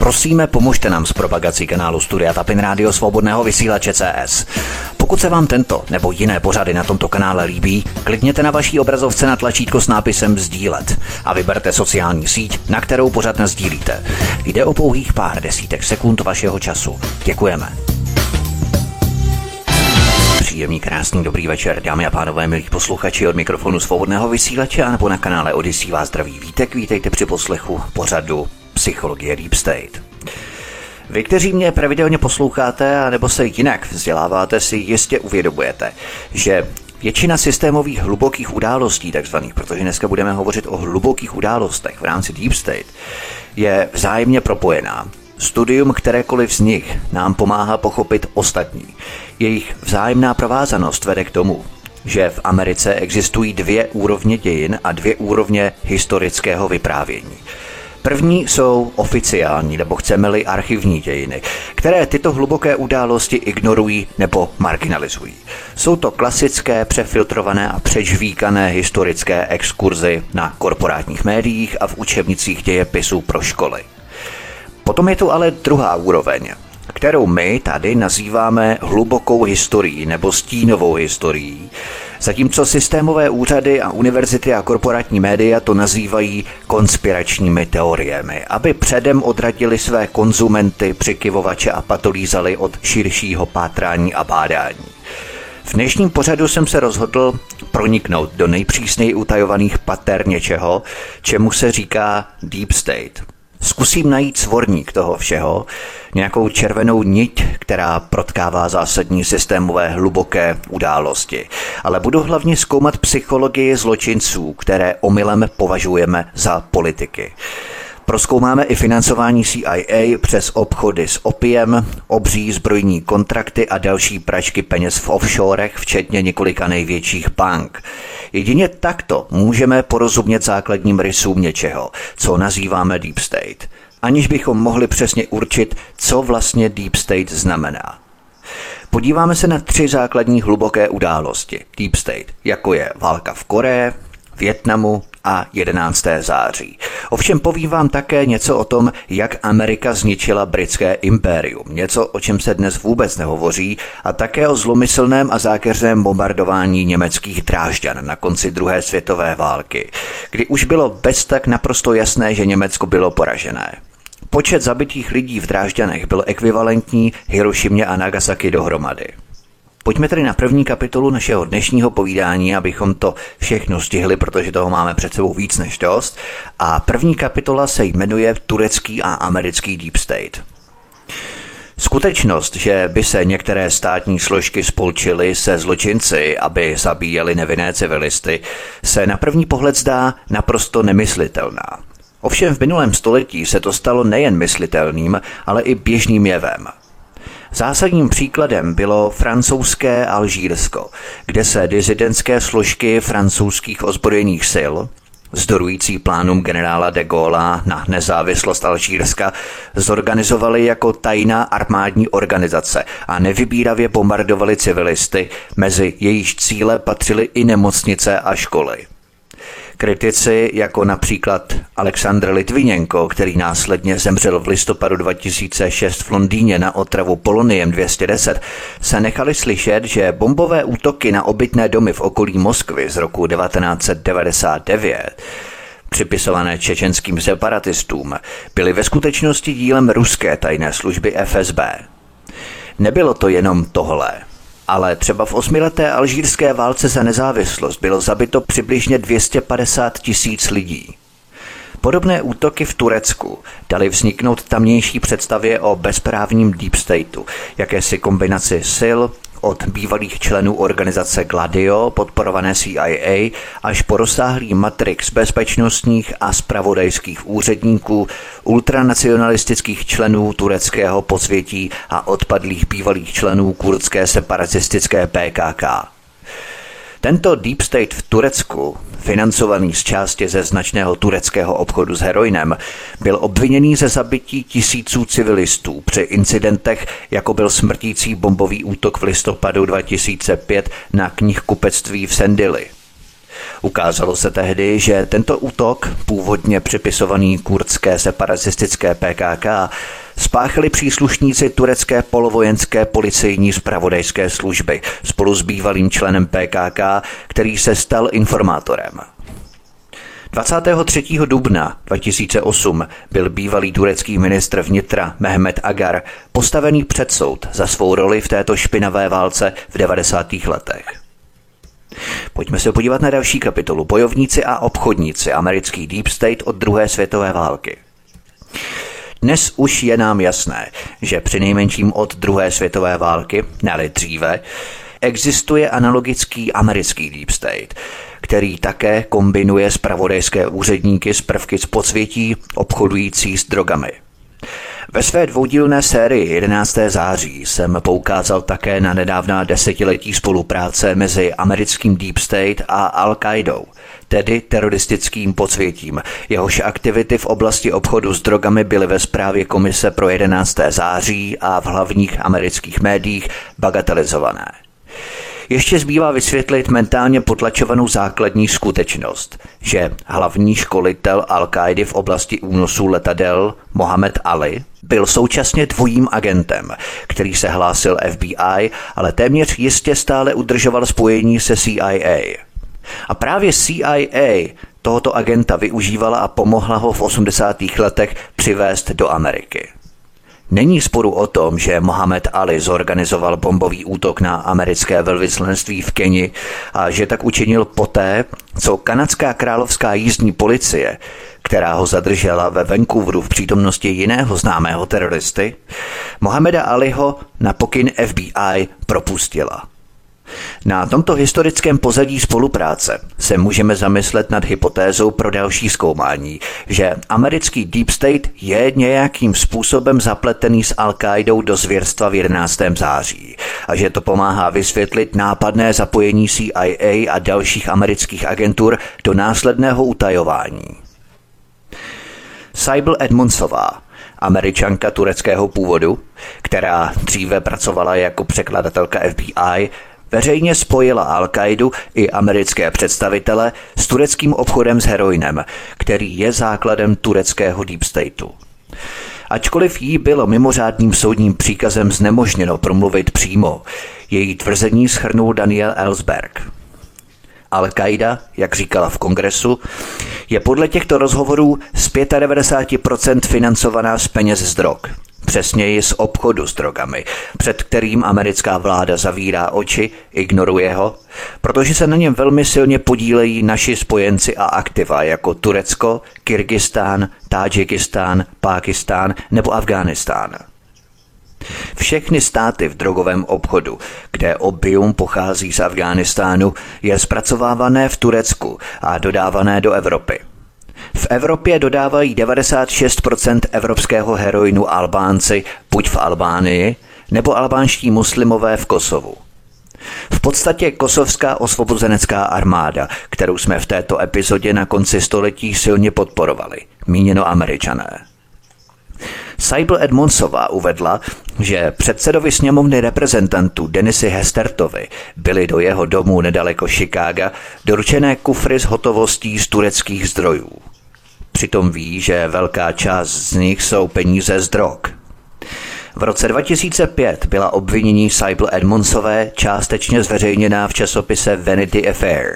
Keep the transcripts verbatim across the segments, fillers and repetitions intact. Prosíme, pomožte nám s propagací kanálu Studia Tapen Radio Svobodného vysílače C S. Pokud se vám tento nebo jiné pořady na tomto kanále líbí, klikněte na vaší obrazovce na tlačítko s nápisem sdílet a vyberte sociální síť, na kterou pořad nasdílíte. Jde o pouhých pár desítek sekund vašeho času. Děkujeme. Příjemný, krásný, dobrý večer, dámy a pánové, milí posluchači, od mikrofonu Svobodného vysílače a nebo na kanále Odyssey vás zdraví Vítek. Vítejte při poslechu pořadu Psychologie Deep State. Vy, kteří mě pravidelně posloucháte a nebo se jinak vzděláváte, si jistě uvědomujete, že většina systémových hlubokých událostí, takzvaných, protože dneska budeme hovořit o hlubokých událostech v rámci Deep State, je vzájemně propojená. Studium kterékoliv z nich nám pomáhá pochopit ostatní. Jejich vzájemná provázanost vede k tomu, že v Americe existují dvě úrovně dějin a dvě úrovně historického vyprávění. První jsou oficiální, nebo chceme-li archivní dějiny, které tyto hluboké události ignorují nebo marginalizují. Jsou to klasické, přefiltrované a přežvíkané historické exkurzy na korporátních médiích a v učebnicích dějepisů pro školy. Potom je tu ale druhá úroveň, kterou my tady nazýváme hlubokou historií nebo stínovou historií, zatímco systémové úřady a univerzity a korporátní média to nazývají konspiračními teoriemi, aby předem odradili své konzumenty, přikyvovače a patolízali od širšího pátrání a bádání. V dnešním pořadu jsem se rozhodl proniknout do nejpřísněji utajovaných pater něčeho, čemu se říká Deep State. Zkusím najít svorník toho všeho, nějakou červenou niť, která protkává zásadní systémové hluboké události. Ale budu hlavně zkoumat psychologii zločinců, které omylem považujeme za politiky. Prozkoumáme i financování C I A přes obchody s opiem, obří zbrojní kontrakty a další pračky peněz v offshorech, včetně několika největších bank. Jedině takto můžeme porozumět základním rysům něčeho, co nazýváme Deep State, aniž bychom mohli přesně určit, co vlastně Deep State znamená. Podíváme se na tři základní hluboké události Deep State, jako je válka v Koreji, Vietnamu a jedenáctého září. Ovšem povím vám také něco o tom, jak Amerika zničila britské impérium, něco, o čem se dnes vůbec nehovoří, a také o zlomyslném a zákeřném bombardování německých Drážďan na konci druhé světové války, kdy už bylo bez tak naprosto jasné, že Německo bylo poražené. Počet zabitých lidí v Drážďanech byl ekvivalentní Hirošimě a Nagasaki dohromady. Pojďme tedy na první kapitolu našeho dnešního povídání, abychom to všechno stihli, protože toho máme před sebou víc než dost. A první kapitola se jmenuje Turecký a americký Deep State. Skutečnost, že by se některé státní složky spolčily se zločinci, aby zabíjeli nevinné civilisty, se na první pohled zdá naprosto nemyslitelná. Ovšem v minulém století se to stalo nejen myslitelným, ale i běžným jevem. Zásadním příkladem bylo francouzské Alžírsko, kde se disidentské složky francouzských ozbrojených sil, zdorující plánům generála de Gaulle'a na nezávislost Alžírska, zorganizovaly jako tajná armádní organizace a nevybíravě bombardovaly civilisty, mezi jejíž cíle patřily i nemocnice a školy. Kritici, jako například Alexandr Litvinenko, který následně zemřel v listopadu dva tisíce šest v Londýně na otravu poloniem dvě stě deset, se nechali slyšet, že bombové útoky na obytné domy v okolí Moskvy z roku devatenáct set devadesát devět, připisované čečenským separatistům, byly ve skutečnosti dílem ruské tajné služby F S B. Nebylo to jenom tohle. Ale třeba v osmileté alžírské válce za nezávislost bylo zabito přibližně dvě stě padesát tisíc lidí. Podobné útoky v Turecku daly vzniknout tamnější představě o bezprávním Deep Stateu, jakési kombinaci sil od bývalých členů organizace Gladio, podporované C I A, až po rozsáhlý matrix bezpečnostních a zpravodajských úředníků, ultranacionalistických členů tureckého podsvětí a odpadlých bývalých členů kurdské separatistické P K K. Tento Deep State v Turecku, financovaný z části ze značného tureckého obchodu s heroinem, byl obviněný ze zabití tisíců civilistů při incidentech, jako byl smrtící bombový útok v listopadu dva tisíce pět na knihkupectví v Sendili. Ukázalo se tehdy, že tento útok, původně připisovaný kurdské separatistické P K K, spáchali příslušníci turecké polovojenské policejní zpravodajské služby spolu s bývalým členem P K K, který se stal informátorem. dvacátého třetího dubna dva tisíce osm byl bývalý turecký ministr vnitra Mehmet Ağar postavený před soud za svou roli v této špinavé válce v devadesátých letech. Pojďme se podívat na další kapitolu Bojovníci a obchodníci, americký Deep State od druhé světové války. Dnes už je nám jasné, že přinejmenším od druhé světové války, ne-li dříve, existuje analogický americký Deep State, který také kombinuje zpravodajské úředníky z prvky z podsvětí obchodující s drogami. Ve své dvoudílné sérii jedenáctého září jsem poukázal také na nedávná desetiletí spolupráce mezi americkým Deep State a Al-Qaidou, tedy teroristickým podsvětím. Jehož aktivity v oblasti obchodu s drogami byly ve zprávě Komise pro jedenáctého září a v hlavních amerických médiích bagatelizované. Ještě zbývá vysvětlit mentálně potlačovanou základní skutečnost, že hlavní školitel Al-Káidy v oblasti únosů letadel Mohamed Ali byl současně dvojím agentem, který se hlásil F B I, ale téměř jistě stále udržoval spojení se C I A. A právě C I A tohoto agenta využívala a pomohla ho v osmdesátých letech přivést do Ameriky. Není sporu o tom, že Mohamed Ali zorganizoval bombový útok na americké velvyslanství v Keni a že tak učinil poté, co kanadská královská jízdní policie, která ho zadržela ve Vancouveru v přítomnosti jiného známého teroristy, Mohameda Aliho na pokyn F B I propustila. Na tomto historickém pozadí spolupráce se můžeme zamyslet nad hypotézou pro další zkoumání, že americký Deep State je nějakým způsobem zapletený s Al-Qaidou do zvěrstva v jedenáctého září a že to pomáhá vysvětlit nápadné zapojení C I A a dalších amerických agentur do následného utajování. Sibel Edmondsová, Američanka tureckého původu, která dříve pracovala jako překladatelka F B I, veřejně spojila Al-Kaidu i americké představitele s tureckým obchodem s heroinem, který je základem tureckého Deep Stateu. Ačkoliv jí bylo mimořádným soudním příkazem znemožněno promluvit přímo, její tvrzení shrnul Daniel Ellsberg. Al-Qaida, jak říkala v kongresu, je podle těchto rozhovorů z devadesát pět procent financovaná z peněz z drog. Přesněji z obchodu s drogami, před kterým americká vláda zavírá oči, ignoruje ho, protože se na něm velmi silně podílejí naši spojenci a aktiva jako Turecko, Kyrgyzstán, Tádžikistán, Pákistán nebo Afghánistán. Všechny státy v drogovém obchodu, kde opium pochází z Afghánistánu, je zpracovávané v Turecku a dodávané do Evropy. V Evropě dodávají devadesát šest procent evropského heroinu Albánci buď v Albánii, nebo albánští muslimové v Kosovu. V podstatě kosovská osvobozenecká armáda, kterou jsme v této epizodě na konci století silně podporovali, míněno Američané. Sibel Edmondsová uvedla, že předsedovi sněmovny reprezentantů Dennisi Hastertovi byly do jeho domu nedaleko Chicaga doručené kufry s hotovostí z tureckých zdrojů. Přitom ví, že velká část z nich jsou peníze z drog. V roce dva tisíce pět byla obvinění Sibel Edmondsové částečně zveřejněná v časopise Vanity Fair.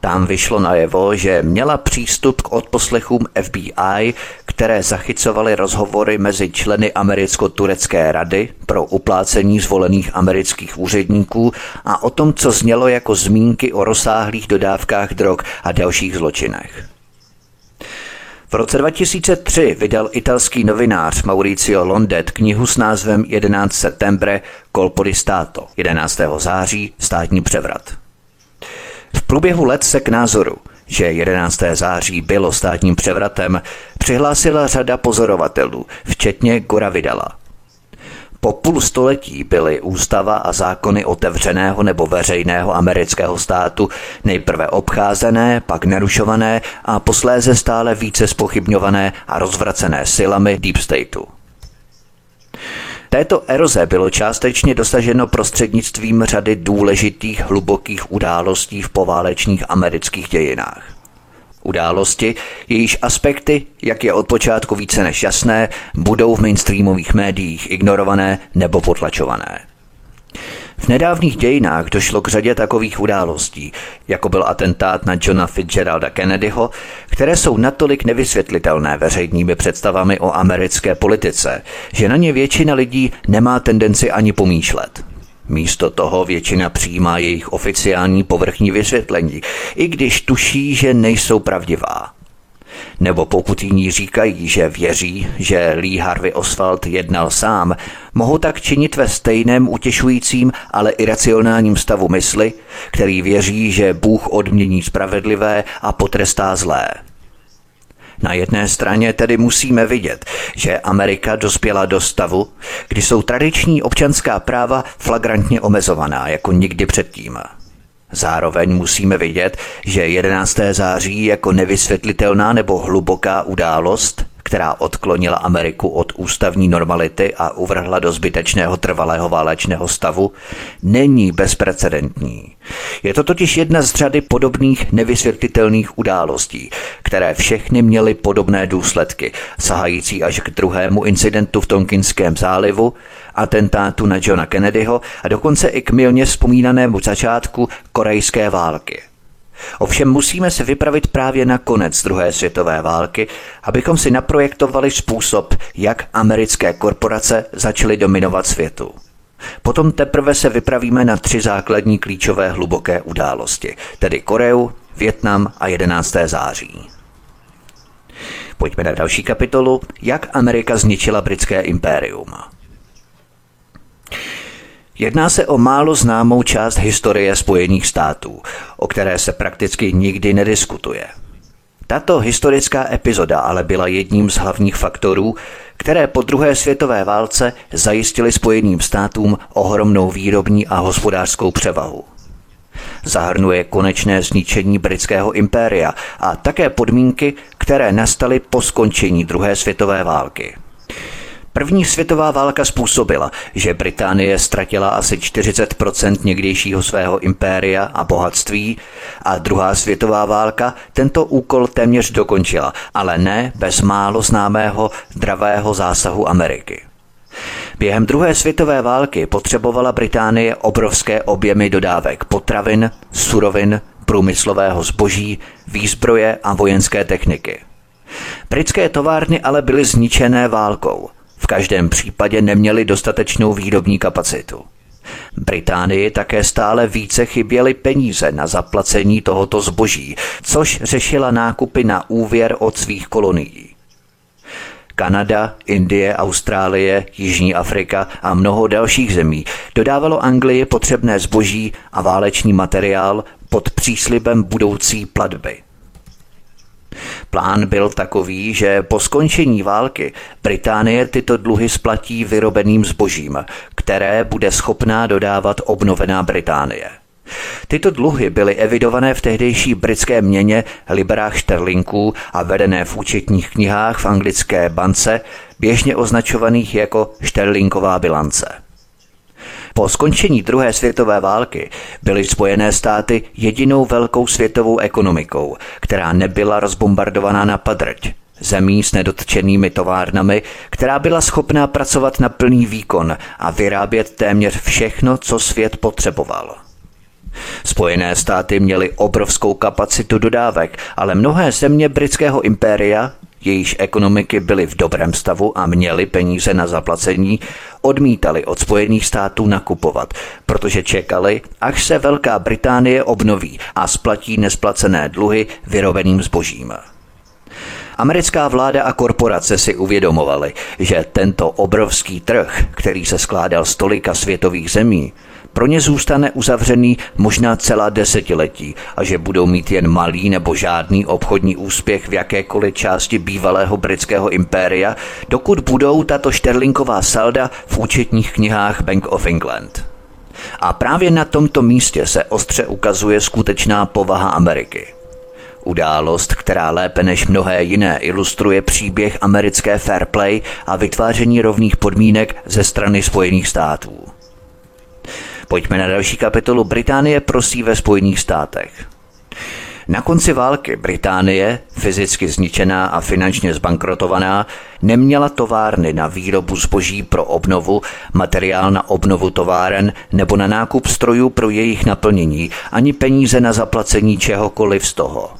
Tam vyšlo najevo, že měla přístup k odposlechům F B I, které zachycovaly rozhovory mezi členy americko-turecké rady pro uplácení zvolených amerických úředníků a o tom, co znělo jako zmínky o rozsáhlých dodávkách drog a dalších zločinech. V roce dva tisíce tři vydal italský novinář Maurizio Blondet knihu s názvem jedenáct settembre Colpo di Stato, jedenáctého září státní převrat. V průběhu let se k názoru, že jedenáctého září bylo státním převratem, přihlásila řada pozorovatelů, včetně Gora Vidala. Po půl století byly ústava a zákony otevřeného nebo veřejného amerického státu nejprve obcházené, pak narušované a posléze stále více zpochybňované a rozvracené silami Deep Stateu. Této eroze bylo částečně dosaženo prostřednictvím řady důležitých hlubokých událostí v poválečných amerických dějinách. Události, jejíž aspekty, jak je od počátku více než jasné, budou v mainstreamových médiích ignorované nebo potlačované. V nedávných dějinách došlo k řadě takových událostí, jako byl atentát na Johna Fitzgeralda Kennedyho, které jsou natolik nevysvětlitelné veřejnými představami o americké politice, že na ně většina lidí nemá tendenci ani pomýšlet. Místo toho většina přijímá jejich oficiální povrchní vysvětlení, i když tuší, že nejsou pravdivá. Nebo pokud jiní říkají, že věří, že Lee Harvey Oswald jednal sám, mohou tak činit ve stejném utěšujícím, ale iracionálním stavu mysli, který věří, že Bůh odmění spravedlivé a potrestá zlé. Na jedné straně tedy musíme vidět, že Amerika dospěla do stavu, kdy jsou tradiční občanská práva flagrantně omezovaná jako nikdy předtím. Zároveň musíme vidět, že jedenáctého září jako nevysvětlitelná nebo hluboká událost, která odklonila Ameriku od ústavní normality a uvrhla do zbytečného trvalého válečného stavu, není bezprecedentní. Je to totiž jedna z řady podobných nevysvětlitelných událostí, které všechny měly podobné důsledky, sahající až k druhému incidentu v Tonkinském zálivu, atentátu na Johna Kennedyho a dokonce i k mylně vzpomínanému začátku korejské války. Ovšem musíme se vypravit právě na konec druhé světové války, abychom si naprojektovali způsob, jak americké korporace začaly dominovat světu. Potom teprve se vypravíme na tři základní klíčové hluboké události, tedy Koreu, Vietnam a jedenáctého září. Pojďme na další kapitolu, jak Amerika zničila britské impérium. Jedná se o málo známou část historie Spojených států, o které se prakticky nikdy nediskutuje. Tato historická epizoda ale byla jedním z hlavních faktorů, které po druhé světové válce zajistily Spojeným státům ohromnou výrobní a hospodářskou převahu. Zahrnuje konečné zničení britského impéria a také podmínky, které nastaly po skončení druhé světové války. První světová válka způsobila, že Británie ztratila asi čtyřicet procent někdejšího svého impéria a bohatství a druhá světová válka tento úkol téměř dokončila, ale ne bez málo známého dravého zásahu Ameriky. Během druhé světové války potřebovala Británie obrovské objemy dodávek potravin, surovin, průmyslového zboží, výzbroje a vojenské techniky. Britské továrny ale byly zničené válkou. V každém případě neměli dostatečnou výrobní kapacitu. Británii také stále více chyběly peníze na zaplacení tohoto zboží, což řešila nákupy na úvěr od svých kolonií. Kanada, Indie, Austrálie, Jižní Afrika a mnoho dalších zemí dodávalo Anglii potřebné zboží a válečný materiál pod příslibem budoucí platby. Plán byl takový, že po skončení války Británie tyto dluhy splatí vyrobeným zbožím, které bude schopná dodávat obnovená Británie. Tyto dluhy byly evidované v tehdejší britské měně, librách šterlinků a vedené v účetních knihách v anglické bance, běžně označovaných jako šterlinková bilance. Po skončení druhé světové války byly Spojené státy jedinou velkou světovou ekonomikou, která nebyla rozbombardovaná na padrť, zemí s nedotčenými továrnami, která byla schopná pracovat na plný výkon a vyrábět téměř všechno, co svět potřeboval. Spojené státy měly obrovskou kapacitu dodávek, ale mnohé země britského impéria, jejíž ekonomiky byly v dobrém stavu a měly peníze na zaplacení, odmítali od Spojených států nakupovat, protože čekali, až se Velká Británie obnoví a splatí nesplacené dluhy vyrobeným zbožím. Americká vláda a korporace si uvědomovaly, že tento obrovský trh, který se skládal z tolika světových zemí, pro ně zůstane uzavřený možná celá desetiletí a že budou mít jen malý nebo žádný obchodní úspěch v jakékoliv části bývalého britského impéria, dokud budou tato šterlinková salda v účetních knihách Bank of England. A právě na tomto místě se ostře ukazuje skutečná povaha Ameriky. Událost, která lépe než mnohé jiné ilustruje příběh americké fair play a vytváření rovných podmínek ze strany Spojených států. Pojďme na další kapitolu. Británie prosí ve Spojených státech. Na konci války Británie, fyzicky zničená a finančně zbankrotovaná, neměla továrny na výrobu zboží pro obnovu, materiál na obnovu továren nebo na nákup strojů pro jejich naplnění, ani peníze na zaplacení čehokoliv z toho.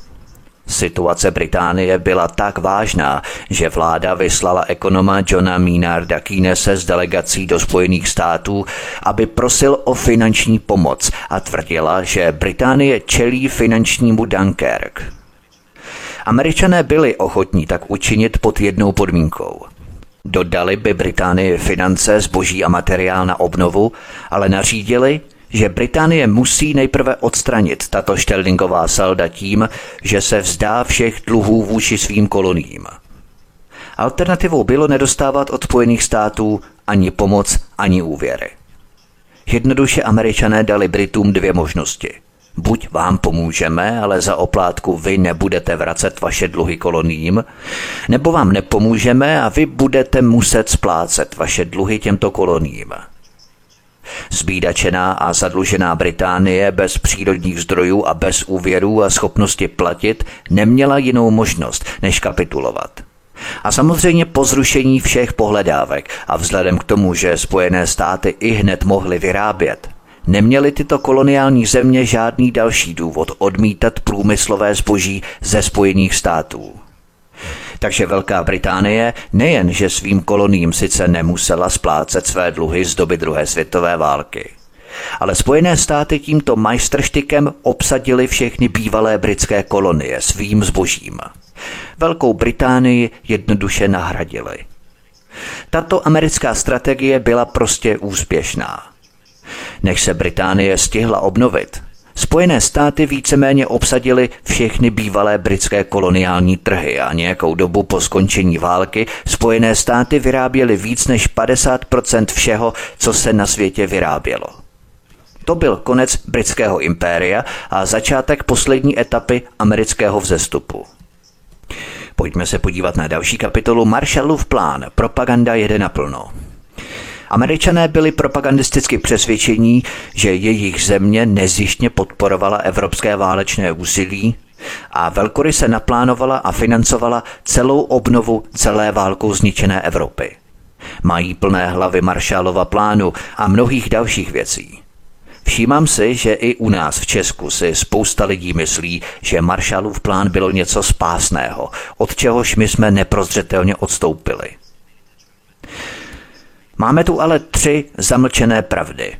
Situace Británie byla tak vážná, že vláda vyslala ekonoma Johna Maynarda Keynese s delegací do Spojených států, aby prosil o finanční pomoc a tvrdila, že Británie čelí finančnímu Dunkerque. Američané byli ochotní tak učinit pod jednou podmínkou. Dodali by Británii finance, zboží a materiál na obnovu, ale nařídili, že Británie musí nejprve odstranit tato šterlingová salda tím, že se vzdá všech dluhů vůči svým koloniím. Alternativou bylo nedostávat od Spojených států ani pomoc, ani úvěry. Jednoduše Američané dali Britům dvě možnosti. Buď vám pomůžeme, ale za oplátku vy nebudete vracet vaše dluhy koloniím, nebo vám nepomůžeme a vy budete muset splácet vaše dluhy těmto koloniím. Zbídačená a zadlužená Británie bez přírodních zdrojů a bez úvěrů a schopnosti platit neměla jinou možnost, než kapitulovat. A samozřejmě po zrušení všech pohledávek a vzhledem k tomu, že Spojené státy i hned mohly vyrábět, neměly tyto koloniální země žádný další důvod odmítat průmyslové zboží ze Spojených států. Takže Velká Británie nejen, že svým koloniím sice nemusela splácet své dluhy z doby druhé světové války, ale Spojené státy tímto majstrštykem obsadily všechny bývalé britské kolonie svým zbožím. Velkou Británii jednoduše nahradily. Tato americká strategie byla prostě úspěšná. Než se Británie stihla obnovit, Spojené státy víceméně obsadily všechny bývalé britské koloniální trhy a nějakou dobu po skončení války Spojené státy vyráběly víc než padesát procent všeho, co se na světě vyrábělo. To byl konec britského impéria a začátek poslední etapy amerického vzestupu. Pojďme se podívat na další kapitolu. Marshallův plán. Propaganda jede naplno. Američané byli propagandisticky přesvědčení, že jejich země nezištně podporovala evropské válečné úsilí a velkoryse naplánovala a financovala celou obnovu celé válkou zničené Evropy. Mají plné hlavy Marshallova plánu a mnohých dalších věcí. Všímám si, že i u nás v Česku si spousta lidí myslí, že Marshallův plán bylo něco spásného, od čehož my jsme neprozřetelně odstoupili. Máme tu ale tři zamlčené pravdy.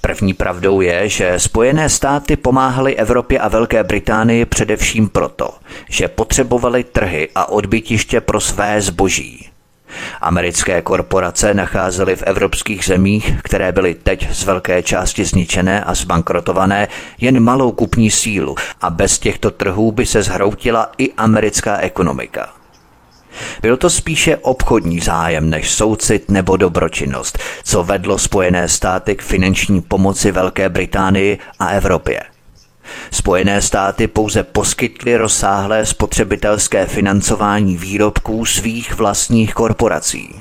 První pravdou je, že Spojené státy pomáhaly Evropě a Velké Británii především proto, že potřebovali trhy a odbytiště pro své zboží. Americké korporace nacházely v evropských zemích, které byly teď z velké části zničené a zbankrotované, jen malou kupní sílu a bez těchto trhů by se zhroutila i americká ekonomika. Byl to spíše obchodní zájem než soucit nebo dobročinnost, co vedlo Spojené státy k finanční pomoci Velké Británii a Evropě. Spojené státy pouze poskytly rozsáhlé spotřebitelské financování výrobků svých vlastních korporací.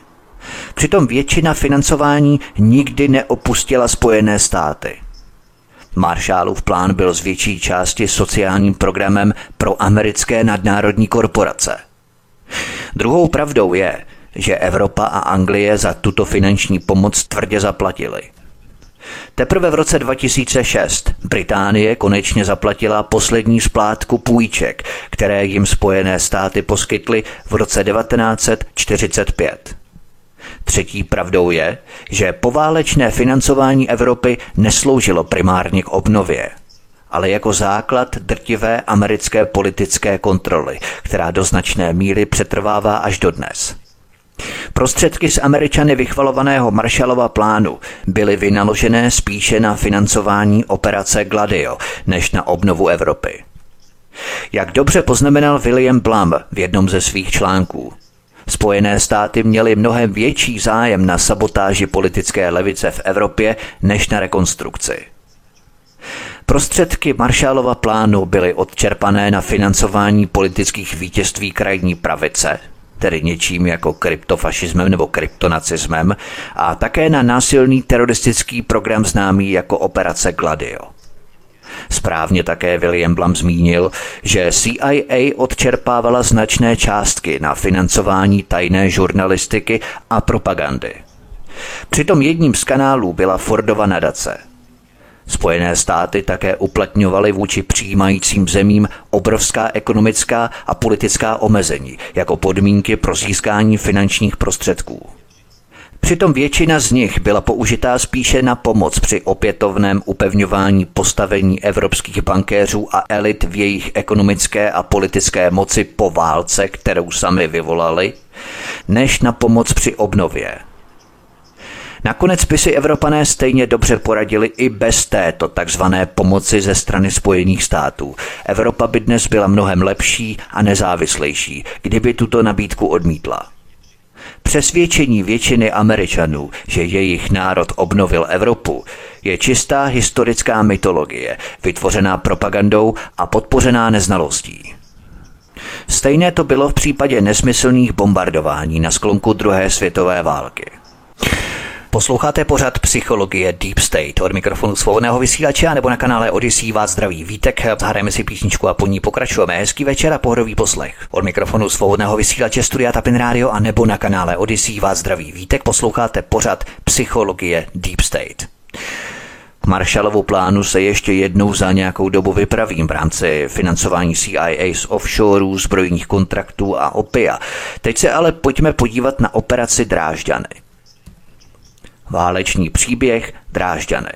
Přitom většina financování nikdy neopustila Spojené státy. Marshallův plán byl z větší části sociálním programem pro americké nadnárodní korporace. Druhou pravdou je, že Evropa a Anglie za tuto finanční pomoc tvrdě zaplatily. Teprve v roce dva tisíce šest Británie konečně zaplatila poslední splátku půjček, které jim Spojené státy poskytly v roce devatenáct set čtyřicet pět. Třetí pravdou je, že poválečné financování Evropy nesloužilo primárně k obnově, ale jako základ drtivé americké politické kontroly, která do značné míry přetrvává až dodnes. Prostředky z Američany vychvalovaného Marshallova plánu byly vynaložené spíše na financování operace Gladio než na obnovu Evropy. Jak dobře poznamenal William Blum v jednom ze svých článků, Spojené státy měly mnohem větší zájem na sabotáži politické levice v Evropě než na rekonstrukci. Prostředky Marshallova plánu byly odčerpané na financování politických vítězství krajní pravice, tedy něčím jako kryptofašismem nebo kryptonacismem, a také na násilný teroristický program známý jako Operace Gladio. Správně také William Blum zmínil, že C I A odčerpávala značné částky na financování tajné žurnalistiky a propagandy. Přitom jedním z kanálů byla Fordova nadace. Spojené státy také uplatňovaly vůči přijímajícím zemím obrovská ekonomická a politická omezení jako podmínky pro získání finančních prostředků. Přitom většina z nich byla použitá spíše na pomoc při opětovném upevňování postavení evropských bankéřů a elit v jejich ekonomické a politické moci po válce, kterou sami vyvolali, než na pomoc při obnově. Nakonec by si Evropané stejně dobře poradili i bez této takzvané pomoci ze strany Spojených států. Evropa by dnes byla mnohem lepší a nezávislejší, kdyby tuto nabídku odmítla. Přesvědčení většiny Američanů, že jejich národ obnovil Evropu, je čistá historická mytologie, vytvořená propagandou a podpořená neznalostí. Stejné to bylo v případě nesmyslných bombardování na sklonku druhé světové války. Posloucháte pořad Psychologie Deep State. Od mikrofonu Svobodného vysílače nebo na kanále Odyssey vás zdraví Vítek. Zahrajeme si písničku a po ní pokračujeme. Hezký večer a pohodový poslech. Od mikrofonu Svobodného vysílače Studia Tapen Radio a nebo na kanále Odyssey vás zdraví Vítek. Posloucháte pořad Psychologie Deep State. K Marshallovu plánu se ještě jednou za nějakou dobu vypravím v rámci financování C I A z offshoreů, zbrojních kontraktů a opia. Teď se ale pojďme podívat na operaci Drážďany. Válečný příběh Drážďany.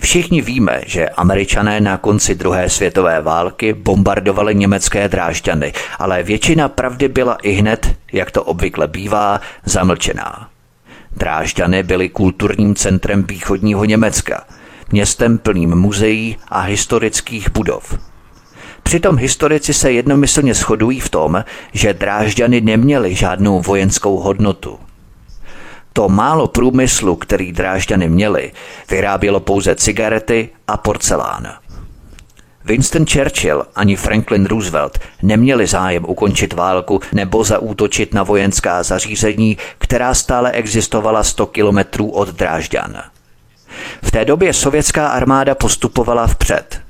Všichni víme, že Američané na konci druhé světové války bombardovali německé Drážďany, ale většina pravdy byla ihned, jak to obvykle bývá, zamlčená. Drážďany byly kulturním centrem východního Německa, městem plným muzeí a historických budov. Přitom historici se jednomyslně shodují v tom, že Drážďany neměly žádnou vojenskou hodnotu. To málo průmyslu, který Drážďany měli, vyrábělo pouze cigarety a porcelán. Winston Churchill ani Franklin Roosevelt neměli zájem ukončit válku nebo zaútočit na vojenská zařízení, která stále existovala sto kilometrů od Drážďan. V té době sovětská armáda postupovala vpřed.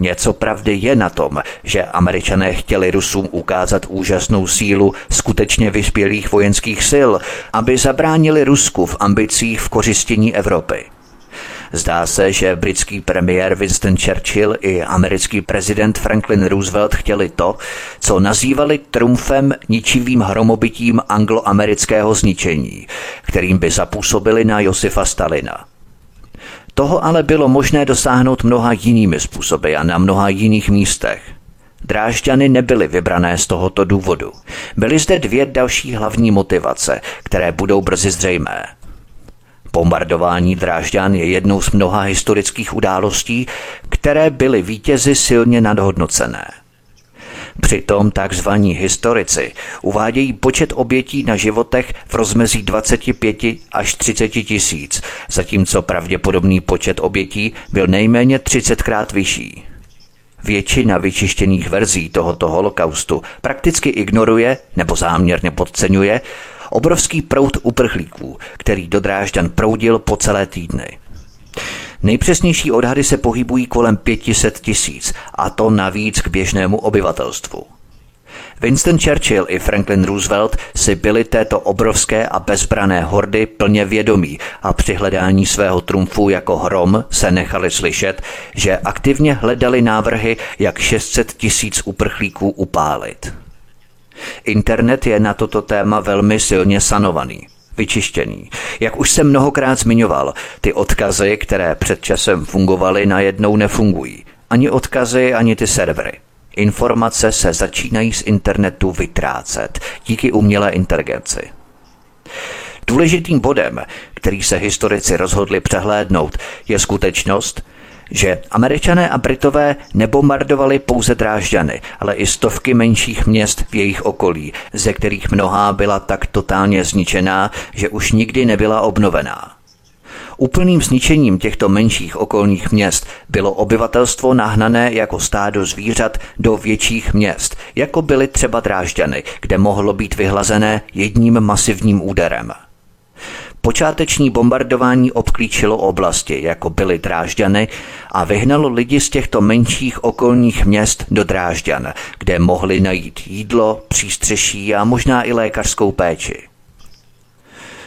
Něco pravdy je na tom, že Američané chtěli Rusům ukázat úžasnou sílu skutečně vyspělých vojenských sil, aby zabránili Rusku v ambicích v kořistění Evropy. Zdá se, že britský premiér Winston Churchill i americký prezident Franklin Roosevelt chtěli to, co nazývali trumfem ničivým hromobytím angloamerického zničení, kterým by zapůsobili na Josifa Stalina. Toho ale bylo možné dosáhnout mnoha jinými způsoby a na mnoha jiných místech. Drážďany nebyly vybrané z tohoto důvodu. Byly zde dvě další hlavní motivace, které budou brzy zřejmé. Bombardování Drážďan je jednou z mnoha historických událostí, které byly vítězi silně nadhodnocené. Přitom tzv. Historici uvádějí počet obětí na životech v rozmezí dvacet pět až třicet tisíc, zatímco pravděpodobný počet obětí byl nejméně třicetkrát vyšší. Většina vyčištěných verzí tohoto holokaustu prakticky ignoruje nebo záměrně podceňuje obrovský proud uprchlíků, který do Drážďan proudil po celé týdny. Nejpřesnější odhady se pohybují kolem pět set tisíc, a to navíc k běžnému obyvatelstvu. Winston Churchill i Franklin Roosevelt si byli této obrovské a bezbrané hordy plně vědomí a při hledání svého trumfu jako hrom se nechali slyšet, že aktivně hledali návrhy, jak šest set tisíc uprchlíků upálit. Internet je na toto téma velmi silně sanovaný. Vyčištěný. Jak už jsem mnohokrát zmiňoval, ty odkazy, které před časem fungovaly, najednou nefungují. Ani odkazy, ani ty servery. Informace se začínají z internetu vytrácet díky umělé inteligenci. Důležitým bodem, který se historici rozhodli přehlédnout, je skutečnost, že Američané a Britové nebombardovali pouze Drážďany, ale i stovky menších měst v jejich okolí, ze kterých mnohá byla tak totálně zničená, že už nikdy nebyla obnovená. Úplným zničením těchto menších okolních měst bylo obyvatelstvo nahnané jako stádo zvířat do větších měst, jako byly třeba Drážďany, kde mohlo být vyhlazené jedním masivním úderem. Počáteční bombardování obklíčilo oblasti, jako byly Drážďany, a vyhnalo lidi z těchto menších okolních měst do Drážďan, kde mohli najít jídlo, přístřeší a možná i lékařskou péči.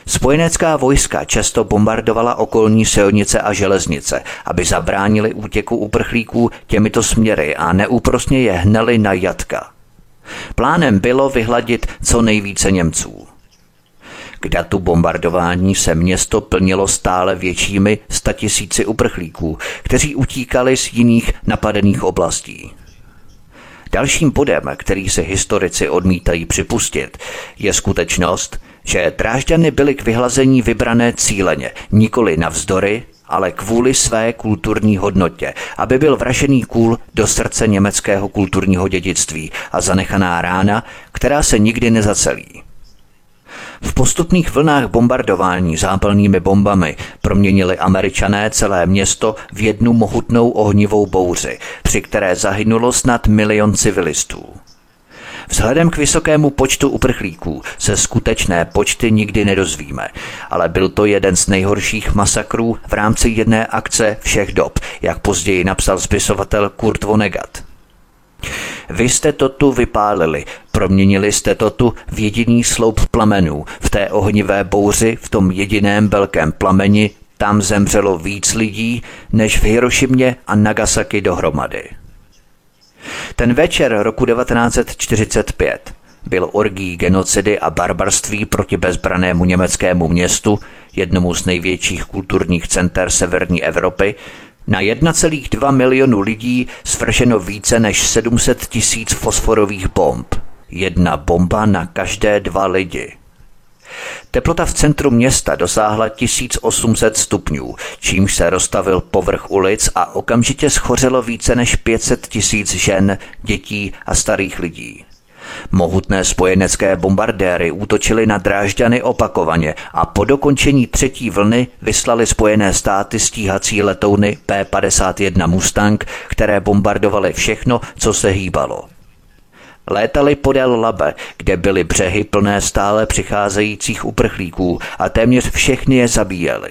Spojenecká vojska často bombardovala okolní silnice a železnice, aby zabránili útěku uprchlíků těmito směry a neúprosně je hnali na jatka. Plánem bylo vyhladit co nejvíce Němců. K datu bombardování se město plnilo stále většími statisíci uprchlíků, kteří utíkali z jiných napadených oblastí. Dalším bodem, který se historici odmítají připustit, je skutečnost, že Drážďany byly k vyhlazení vybrané cíleně, nikoli navzdory, ale kvůli své kulturní hodnotě, aby byl vražený kůl do srdce německého kulturního dědictví a zanechaná rána, která se nikdy nezacelí. V postupných vlnách bombardování zápalnými bombami proměnili Američané celé město v jednu mohutnou ohnivou bouři, při které zahynulo snad milion civilistů. Vzhledem k vysokému počtu uprchlíků se skutečné počty nikdy nedozvíme, ale byl to jeden z nejhorších masakrů v rámci jedné akce všech dob, jak později napsal spisovatel Kurt Vonnegut. Vy jste to tu vypálili, proměnili jste to tu v jediný sloup plamenů, v té ohnivé bouři, v tom jediném velkém plameni, tam zemřelo víc lidí, než v Hirošimě a Nagasaki dohromady. Ten večer roku devatenáct set čtyřicet pět byl orgií genocidy a barbarství proti bezbranému německému městu, jednomu z největších kulturních center severní Evropy, na jedna celá dva milionu lidí svrženo více než sedm set tisíc fosforových bomb. Jedna bomba na každé dva lidi. Teplota v centru města dosáhla tisíc osm set stupňů, čímž se roztavil povrch ulic a okamžitě schořelo více než pět set tisíc žen, dětí a starých lidí. Mohutné spojenecké bombardéry útočily na Drážďany opakovaně a po dokončení třetí vlny vyslali Spojené státy stíhací letouny P padesát jedna Mustang, které bombardovaly všechno, co se hýbalo. Létali podél Labe, kde byly břehy plné stále přicházejících uprchlíků a téměř všechny je zabíjeli.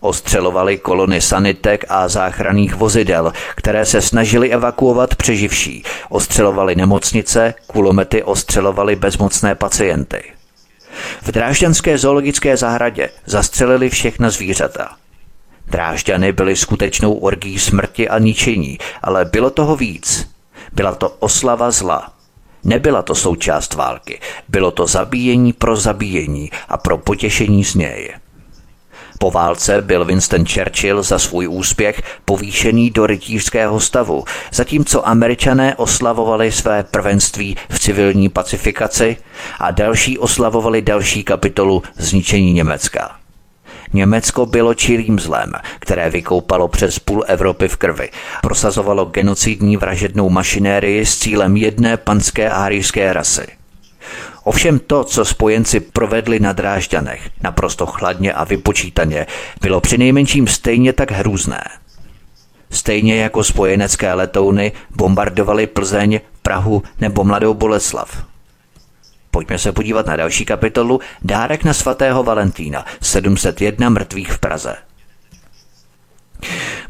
Ostřelovali kolony sanitek a záchranných vozidel, které se snažily evakuovat přeživší. Ostřelovali nemocnice, kulomety ostřelovali bezmocné pacienty. V drážďanské zoologické zahradě zastřelili všechna zvířata. Drážďany byly skutečnou orgií smrti a ničení, ale bylo toho víc. Byla to oslava zla. Nebyla to součást války. Bylo to zabíjení pro zabíjení a pro potěšení z něj. Po válce byl Winston Churchill za svůj úspěch povýšený do rytířského stavu, zatímco Američané oslavovali své prvenství v civilní pacifikaci a další oslavovali další kapitolu zničení Německa. Německo bylo čirým zlem, které vykoupalo přes půl Evropy v krvi. Prosazovalo genocidní vražednou mašinérii s cílem jedné panské árijské rasy. Ovšem to, co spojenci provedli na Drážďanech, naprosto chladně a vypočítaně, bylo přinejmenším stejně tak hrůzné. Stejně jako spojenecké letouny bombardovali Plzeň, Prahu nebo Mladou Boleslav. Pojďme se podívat na další kapitolu Dárek na svatého Valentína, sedm set jedna mrtvých v Praze.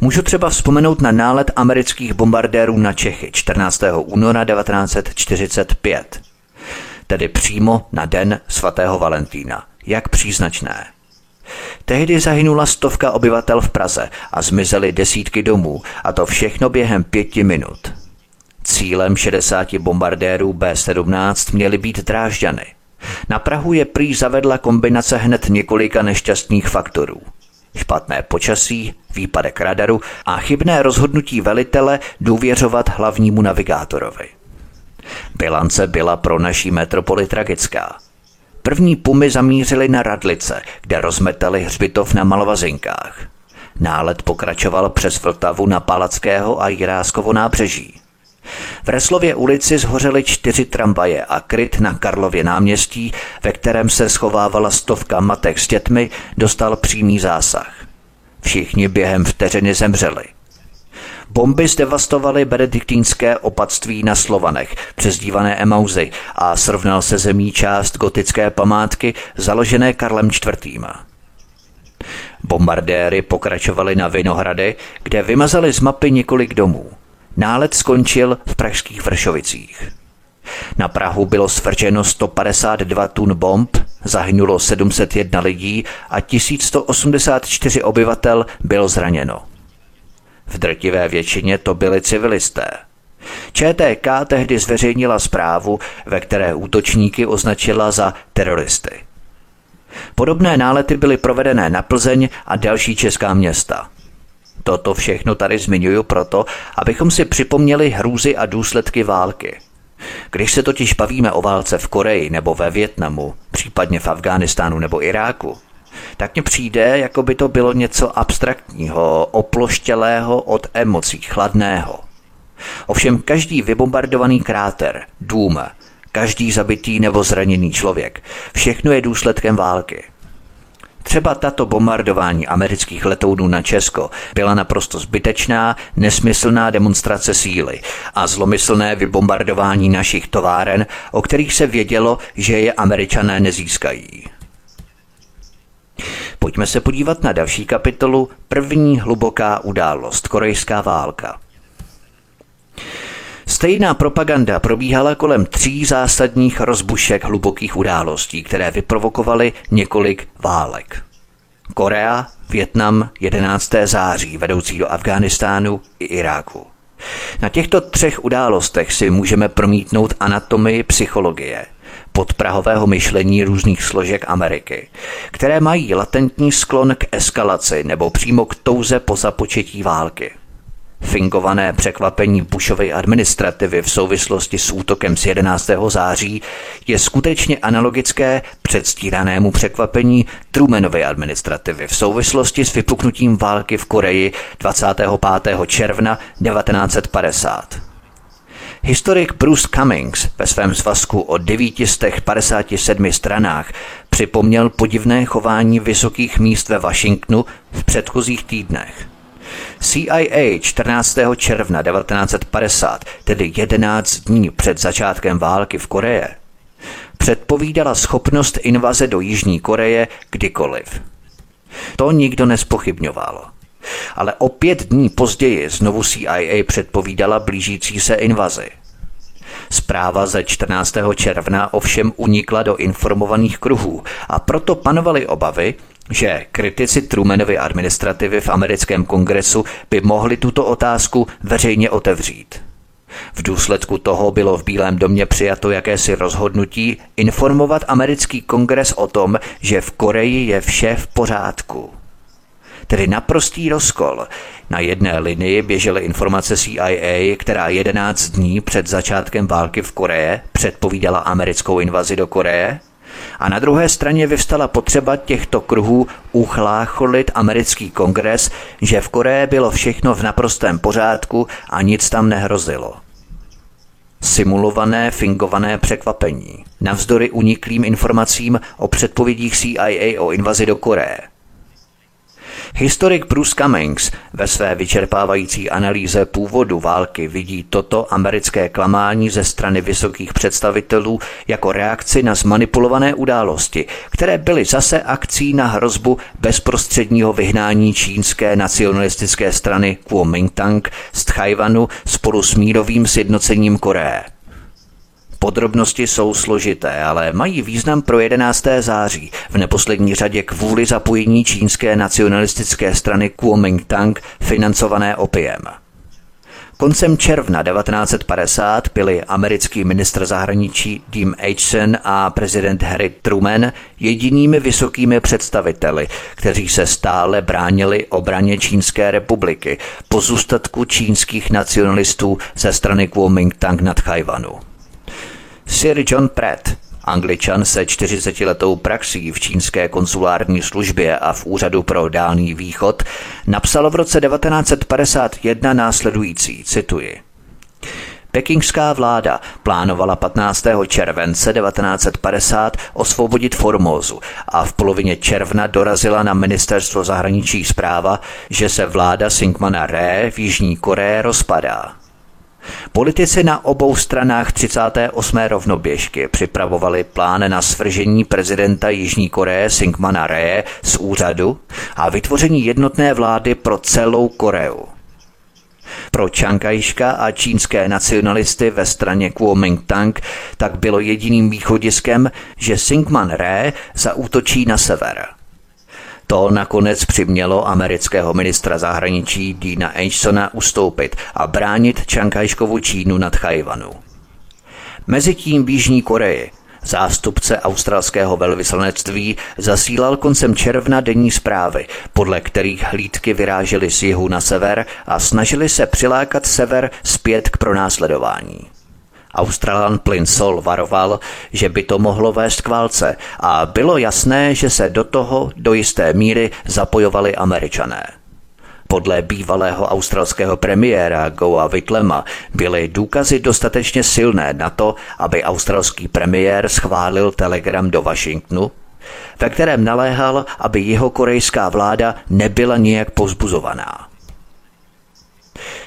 Můžu třeba vzpomenout na nálet amerických bombardérů na Čechy čtrnáctého února devatenáct set čtyřicet pět. Tedy přímo na den svatého Valentína. Jak příznačné. Tehdy zahynula stovka obyvatel v Praze a zmizely desítky domů, a to všechno během pěti minut. Cílem šedesáti bombardérů bé sedmnáct měly být Drážďany. Na Prahu je prý zavedla kombinace hned několika nešťastných faktorů. Špatné počasí, výpadek radaru a chybné rozhodnutí velitele důvěřovat hlavnímu navigátorovi. Bilance byla pro naší metropoli tragická. První pumy zamířily na Radlice, kde rozmetali hřbitov na Malvazinkách. Nálet pokračoval přes Vltavu na Palackého a Jiráskovo nábřeží. V Reslově ulici zhořely čtyři tramvaje a kryt na Karlově náměstí, ve kterém se schovávala stovka matek s dětmi, dostal přímý zásah. Všichni během vteřiny zemřeli. Bomby zdevastovaly benediktínské opatství na Slovanech, přezdívané Emauzy, a srovnal se zemí část gotické památky založené Karlem čtvrtým. Bombardéry pokračovali na Vinohrady, kde vymazali z mapy několik domů. Nálet skončil v pražských Vršovicích. Na Prahu bylo svrženo sto padesát dva tun bomb, zahynulo sedm set jedna lidí a tisíc sto osmdesát čtyři obyvatel bylo zraněno. V drtivé většině to byli civilisté. Č T K tehdy zveřejnila zprávu, ve které útočníky označila za teroristy. Podobné nálety byly provedené na Plzeň a další česká města. Toto všechno tady zmiňuju proto, abychom si připomněli hrůzy a důsledky války. Když se totiž bavíme o válce v Koreji nebo ve Vietnamu, případně v Afghánistánu nebo Iráku, tak mně přijde, jako by to bylo něco abstraktního, oploštělého od emocí, chladného. Ovšem každý vybombardovaný kráter, dům, každý zabitý nebo zraněný člověk, všechno je důsledkem války. Třeba tato bombardování amerických letounů na Česko byla naprosto zbytečná, nesmyslná demonstrace síly a zlomyslné vybombardování našich továren, o kterých se vědělo, že je Američané nezískají. Pojďme se podívat na další kapitolu První hluboká událost, korejská válka. Stejná propaganda probíhala kolem tří zásadních rozbušek hlubokých událostí, které vyprovokovaly několik válek. Korea, Vietnam, jedenáctého září, vedoucí do Afghánistánu i Iráku. Na těchto třech událostech si můžeme promítnout anatomii psychologie, podprahového myšlení různých složek Ameriky, které mají latentní sklon k eskalaci nebo přímo k touze po započetí války. Fingované překvapení Bushovy administrativy v souvislosti s útokem z jedenáctého září je skutečně analogické předstíranému překvapení Trumanovy administrativy v souvislosti s vypuknutím války v Koreji dvacátého pátého června devatenáct padesát. Historik Bruce Cummings ve svém svazku o devět set padesát sedm stranách připomněl podivné chování vysokých míst ve Washingtonu v předchozích týdnech. C I A čtrnáctého června devatenáct padesát, tedy jedenáct dní před začátkem války v Koreji, předpovídala schopnost invaze do Jižní Koreje kdykoliv. To nikdo nezpochybňoval. Ale o pět dní později znovu C I A předpovídala blížící se invazi. Zpráva ze čtrnáctého června ovšem unikla do informovaných kruhů a proto panovaly obavy, že kritici Trumanovy administrativy v americkém kongresu by mohli tuto otázku veřejně otevřít. V důsledku toho bylo v Bílém domě přijato jakési rozhodnutí informovat americký kongres o tom, že v Koreji je vše v pořádku. Tedy naprostý rozkol. Na jedné linii běžely informace C I A, která jedenáct dní před začátkem války v Koreji předpovídala americkou invazi do Koreje, a na druhé straně vyvstala potřeba těchto kruhů uchlácholit americký kongres, že v Koreji bylo všechno v naprostém pořádku a nic tam nehrozilo. Simulované, fingované překvapení, navzdory uniklým informacím o předpovědích C I A o invazi do Koreje. Historik Bruce Cummings ve své vyčerpávající analýze původu války vidí toto americké klamání ze strany vysokých představitelů jako reakci na zmanipulované události, které byly zase akcí na hrozbu bezprostředního vyhnání čínské nacionalistické strany Kuomintang z Tchajvanu spolu s mírovým sjednocením Koreje. Podrobnosti jsou složité, ale mají význam pro jedenáctého září, v neposlední řadě kvůli zapojení čínské nacionalistické strany Kuomintang financované opiem. Koncem června devatenáct padesát byli americký ministr zahraničí Dean Acheson a prezident Harry Truman jedinými vysokými představiteli, kteří se stále bránili obraně Čínské republiky, pozůstatku čínských nacionalistů ze strany Kuomintang na Tchajvanu. Sir John Pratt, Angličan se čtyřicetiletou praxí v čínské konsulární službě a v úřadu pro Dálný východ, napsal v roce devatenáct padesát jedna následující, cituji. Pekingská vláda plánovala patnáctého července devatenáct padesát osvobodit Formosu a v polovině června dorazila na ministerstvo zahraničí zpráva, že se vláda Syngmana Rhee v Jižní Koreji rozpadá. Politici na obou stranách třicáté osmé rovnoběžky připravovali plán na svržení prezidenta Jižní Koreje Syngmana Rhee z úřadu a vytvoření jednotné vlády pro celou Koreu. Pro Čankajška a čínské nacionalisty ve straně Kuomintang tak bylo jediným východiskem, že Syngman Rhee zaútočí na sever. To nakonec přimělo amerického ministra zahraničí Deana Achesona ustoupit a bránit Čankajškovu Čínu nad Tchajwanu. Mezitím v Jižní Koreji zástupce australského velvyslanectví zasílal koncem června denní zprávy, podle kterých hlídky vyrážely z jihu na sever a snažili se přilákat sever zpět k pronásledování. Australan Plyn Sol varoval, že by to mohlo vést k válce a bylo jasné, že se do toho do jisté míry zapojovali Američané. Podle bývalého australského premiéra Goa Witlema byly důkazy dostatečně silné na to, aby australský premiér schválil telegram do Washingtonu, ve kterém naléhal, aby jihokorejská vláda nebyla nijak povzbuzovaná.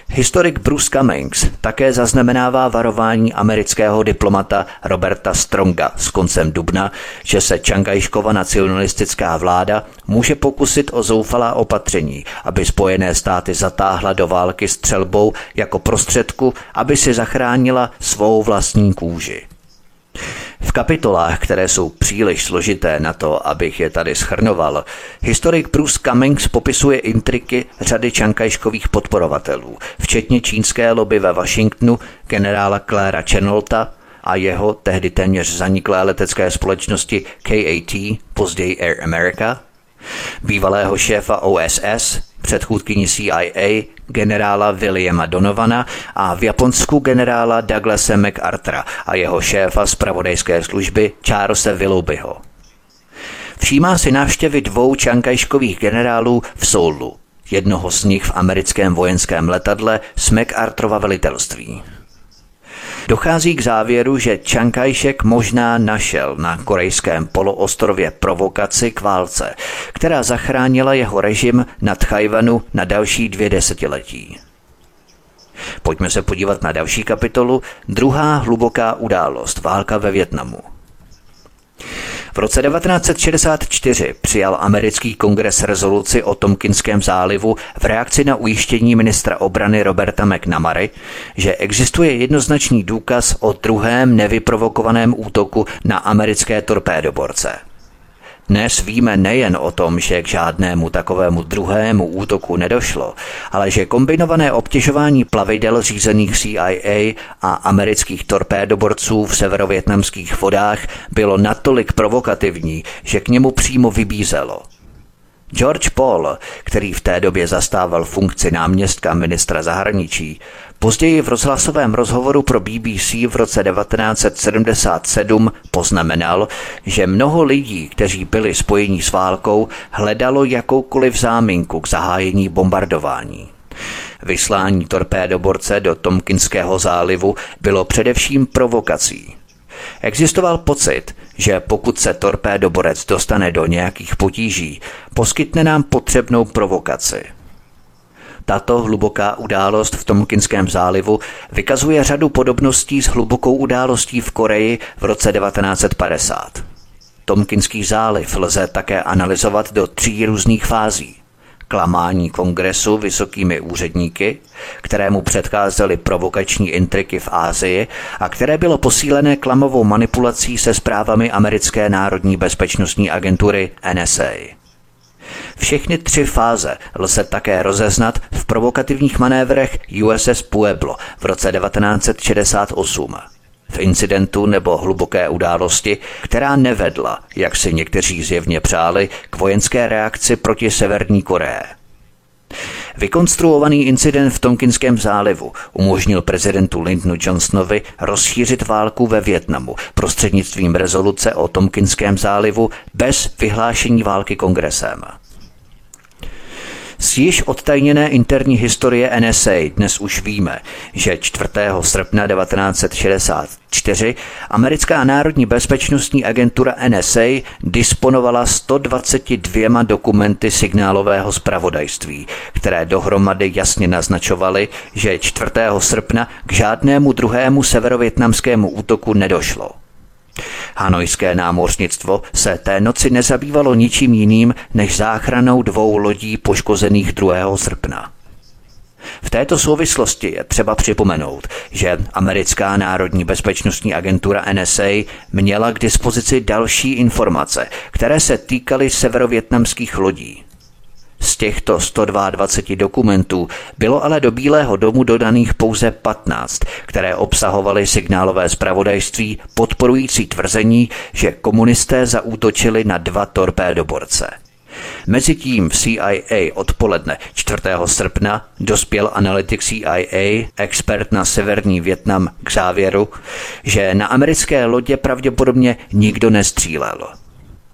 Historik Bruce Cummings také zaznamenává varování amerického diplomata Roberta Stronga s koncem dubna, že se Čankajškova nacionalistická vláda může pokusit o zoufalá opatření, aby Spojené státy zatáhla do války střelbou jako prostředku, aby si zachránila svou vlastní kůži. V kapitolách, které jsou příliš složité na to, abych je tady shrnoval, historik Bruce Cummings popisuje intriky řady Čankajškových podporovatelů, včetně čínské lobby ve Washingtonu, generála Claira Chenolta a jeho tehdy téměř zaniklé letecké společnosti K A T, později Air America, bývalého šéfa O S S, předchůdkyni C I A, generála Williama Donovana a v Japonsku generála Douglase MacArthura a jeho šéfa zpravodajské služby Charlese Willoughbyho. Všímá si návštěvy dvou čankajškových generálů v Soulu, jednoho z nich v americkém vojenském letadle z MacArthurova velitelství. Dochází k závěru, že Čang Kaj-šek možná našel na korejském poloostrově provokaci k válce, která zachránila jeho režim na Tchajwanu na další dvě desetiletí. Pojďme se podívat na další kapitolu, druhá hluboká událost, válka ve Vietnamu. V roce devatenáct šedesát čtyři přijal americký kongres rezoluci o Tonkinském zálivu v reakci na ujištění ministra obrany Roberta McNamary, že existuje jednoznačný důkaz o druhém nevyprovokovaném útoku na americké torpédoborce. Dnes víme nejen o tom, že k žádnému takovému druhému útoku nedošlo, ale že kombinované obtěžování plavidel řízených C I A a amerických torpédoborců v severovietnamských vodách bylo natolik provokativní, že k němu přímo vybízelo. George Paul, který v té době zastával funkci náměstka ministra zahraničí, později v rozhlasovém rozhovoru pro B B C v roce devatenáct sedmdesát sedm poznamenal, že mnoho lidí, kteří byli spojeni s válkou, hledalo jakoukoliv záminku k zahájení bombardování. Vyslání torpédoborce do Tonkinského zálivu bylo především provokací. Existoval pocit, že pokud se torpédoborec dostane do nějakých potíží, poskytne nám potřebnou provokaci. Tato hluboká událost v Tonkinském zálivu vykazuje řadu podobností s hlubokou událostí v Koreji v roce devatenáct padesát. Tonkinský záliv lze také analyzovat do tří různých fází. Klamání kongresu vysokými úředníky, kterému předcházely provokační intriky v Asii a které bylo posílené klamovou manipulací se zprávami americké národní bezpečnostní agentury N S A. Všechny tři fáze lze také rozeznat v provokativních manévrech U S S Pueblo v roce devatenáct šedesát osm, v incidentu nebo hluboké události, která nevedla, jak si někteří zjevně přáli, k vojenské reakci proti Severní Koreji. Vykonstruovaný incident v Tonkinském zálivu umožnil prezidentu Lyndonu Johnsonovi rozšířit válku ve Vietnamu prostřednictvím rezoluce o Tonkinském zálivu bez vyhlášení války kongresem. Z již odtajněné interní historie N S A dnes už víme, že čtvrtého srpna devatenáct set šedesát čtyři americká národní bezpečnostní agentura N S A disponovala sto dvacet dva dokumenty signálového zpravodajství, které dohromady jasně naznačovaly, že čtvrtého srpna k žádnému druhému severovietnamskému útoku nedošlo. Hanojské námořnictvo se té noci nezabývalo ničím jiným než záchranou dvou lodí poškozených druhého srpna. V této souvislosti je třeba připomenout, že americká národní bezpečnostní agentura N S A měla k dispozici další informace, které se týkaly severovietnamských lodí. Z těchto sto dvacet dva dokumentů bylo ale do Bílého domu dodaných pouze patnáct, které obsahovaly signálové zpravodajství podporující tvrzení, že komunisté zaútočili na dva torpédoborce. Mezitím v C I A odpoledne čtvrtého srpna dospěl analytik C I A, expert na severní Vietnam, k závěru, že na americké lodě pravděpodobně nikdo nestřílel.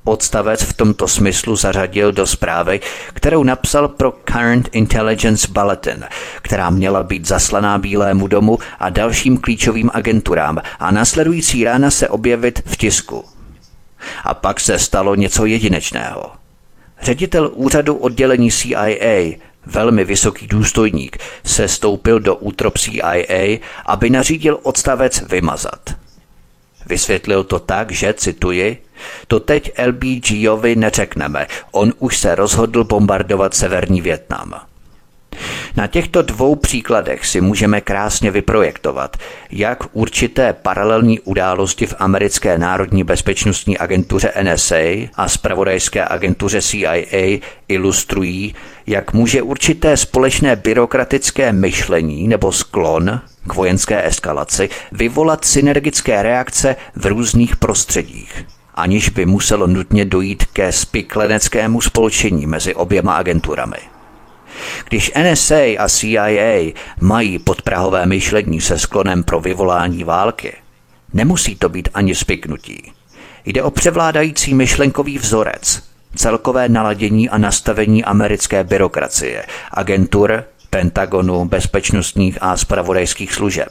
Odstavec v tomto smyslu zařadil do zprávy, kterou napsal pro Current Intelligence Bulletin, která měla být zaslaná Bílému domu a dalším klíčovým agenturám a následující rána se objevit v tisku. A pak se stalo něco jedinečného. Ředitel úřadu oddělení C I A, velmi vysoký důstojník, se stoupil do útrob C I A, aby nařídil odstavec vymazat. Vysvětlil to tak, že, cituji, to teď L B G ovi neřekneme, on už se rozhodl bombardovat severní Vietnam. Na těchto dvou příkladech si můžeme krásně vyprojektovat, jak určité paralelní události v americké národní bezpečnostní agentuře N S A a zpravodajské agentuře C I A ilustrují, jak může určité společné byrokratické myšlení nebo sklon k vojenské eskalaci vyvolat synergické reakce v různých prostředích, aniž by muselo nutně dojít ke spikleneckému spolčení mezi oběma agenturami. Když N S A a C I A mají podprahové myšlení se sklonem pro vyvolání války, nemusí to být ani spiknutí. Jde o převládající myšlenkový vzorec, celkové naladění a nastavení americké byrokracie, agentur, Pentagonu, bezpečnostních a zpravodajských služeb.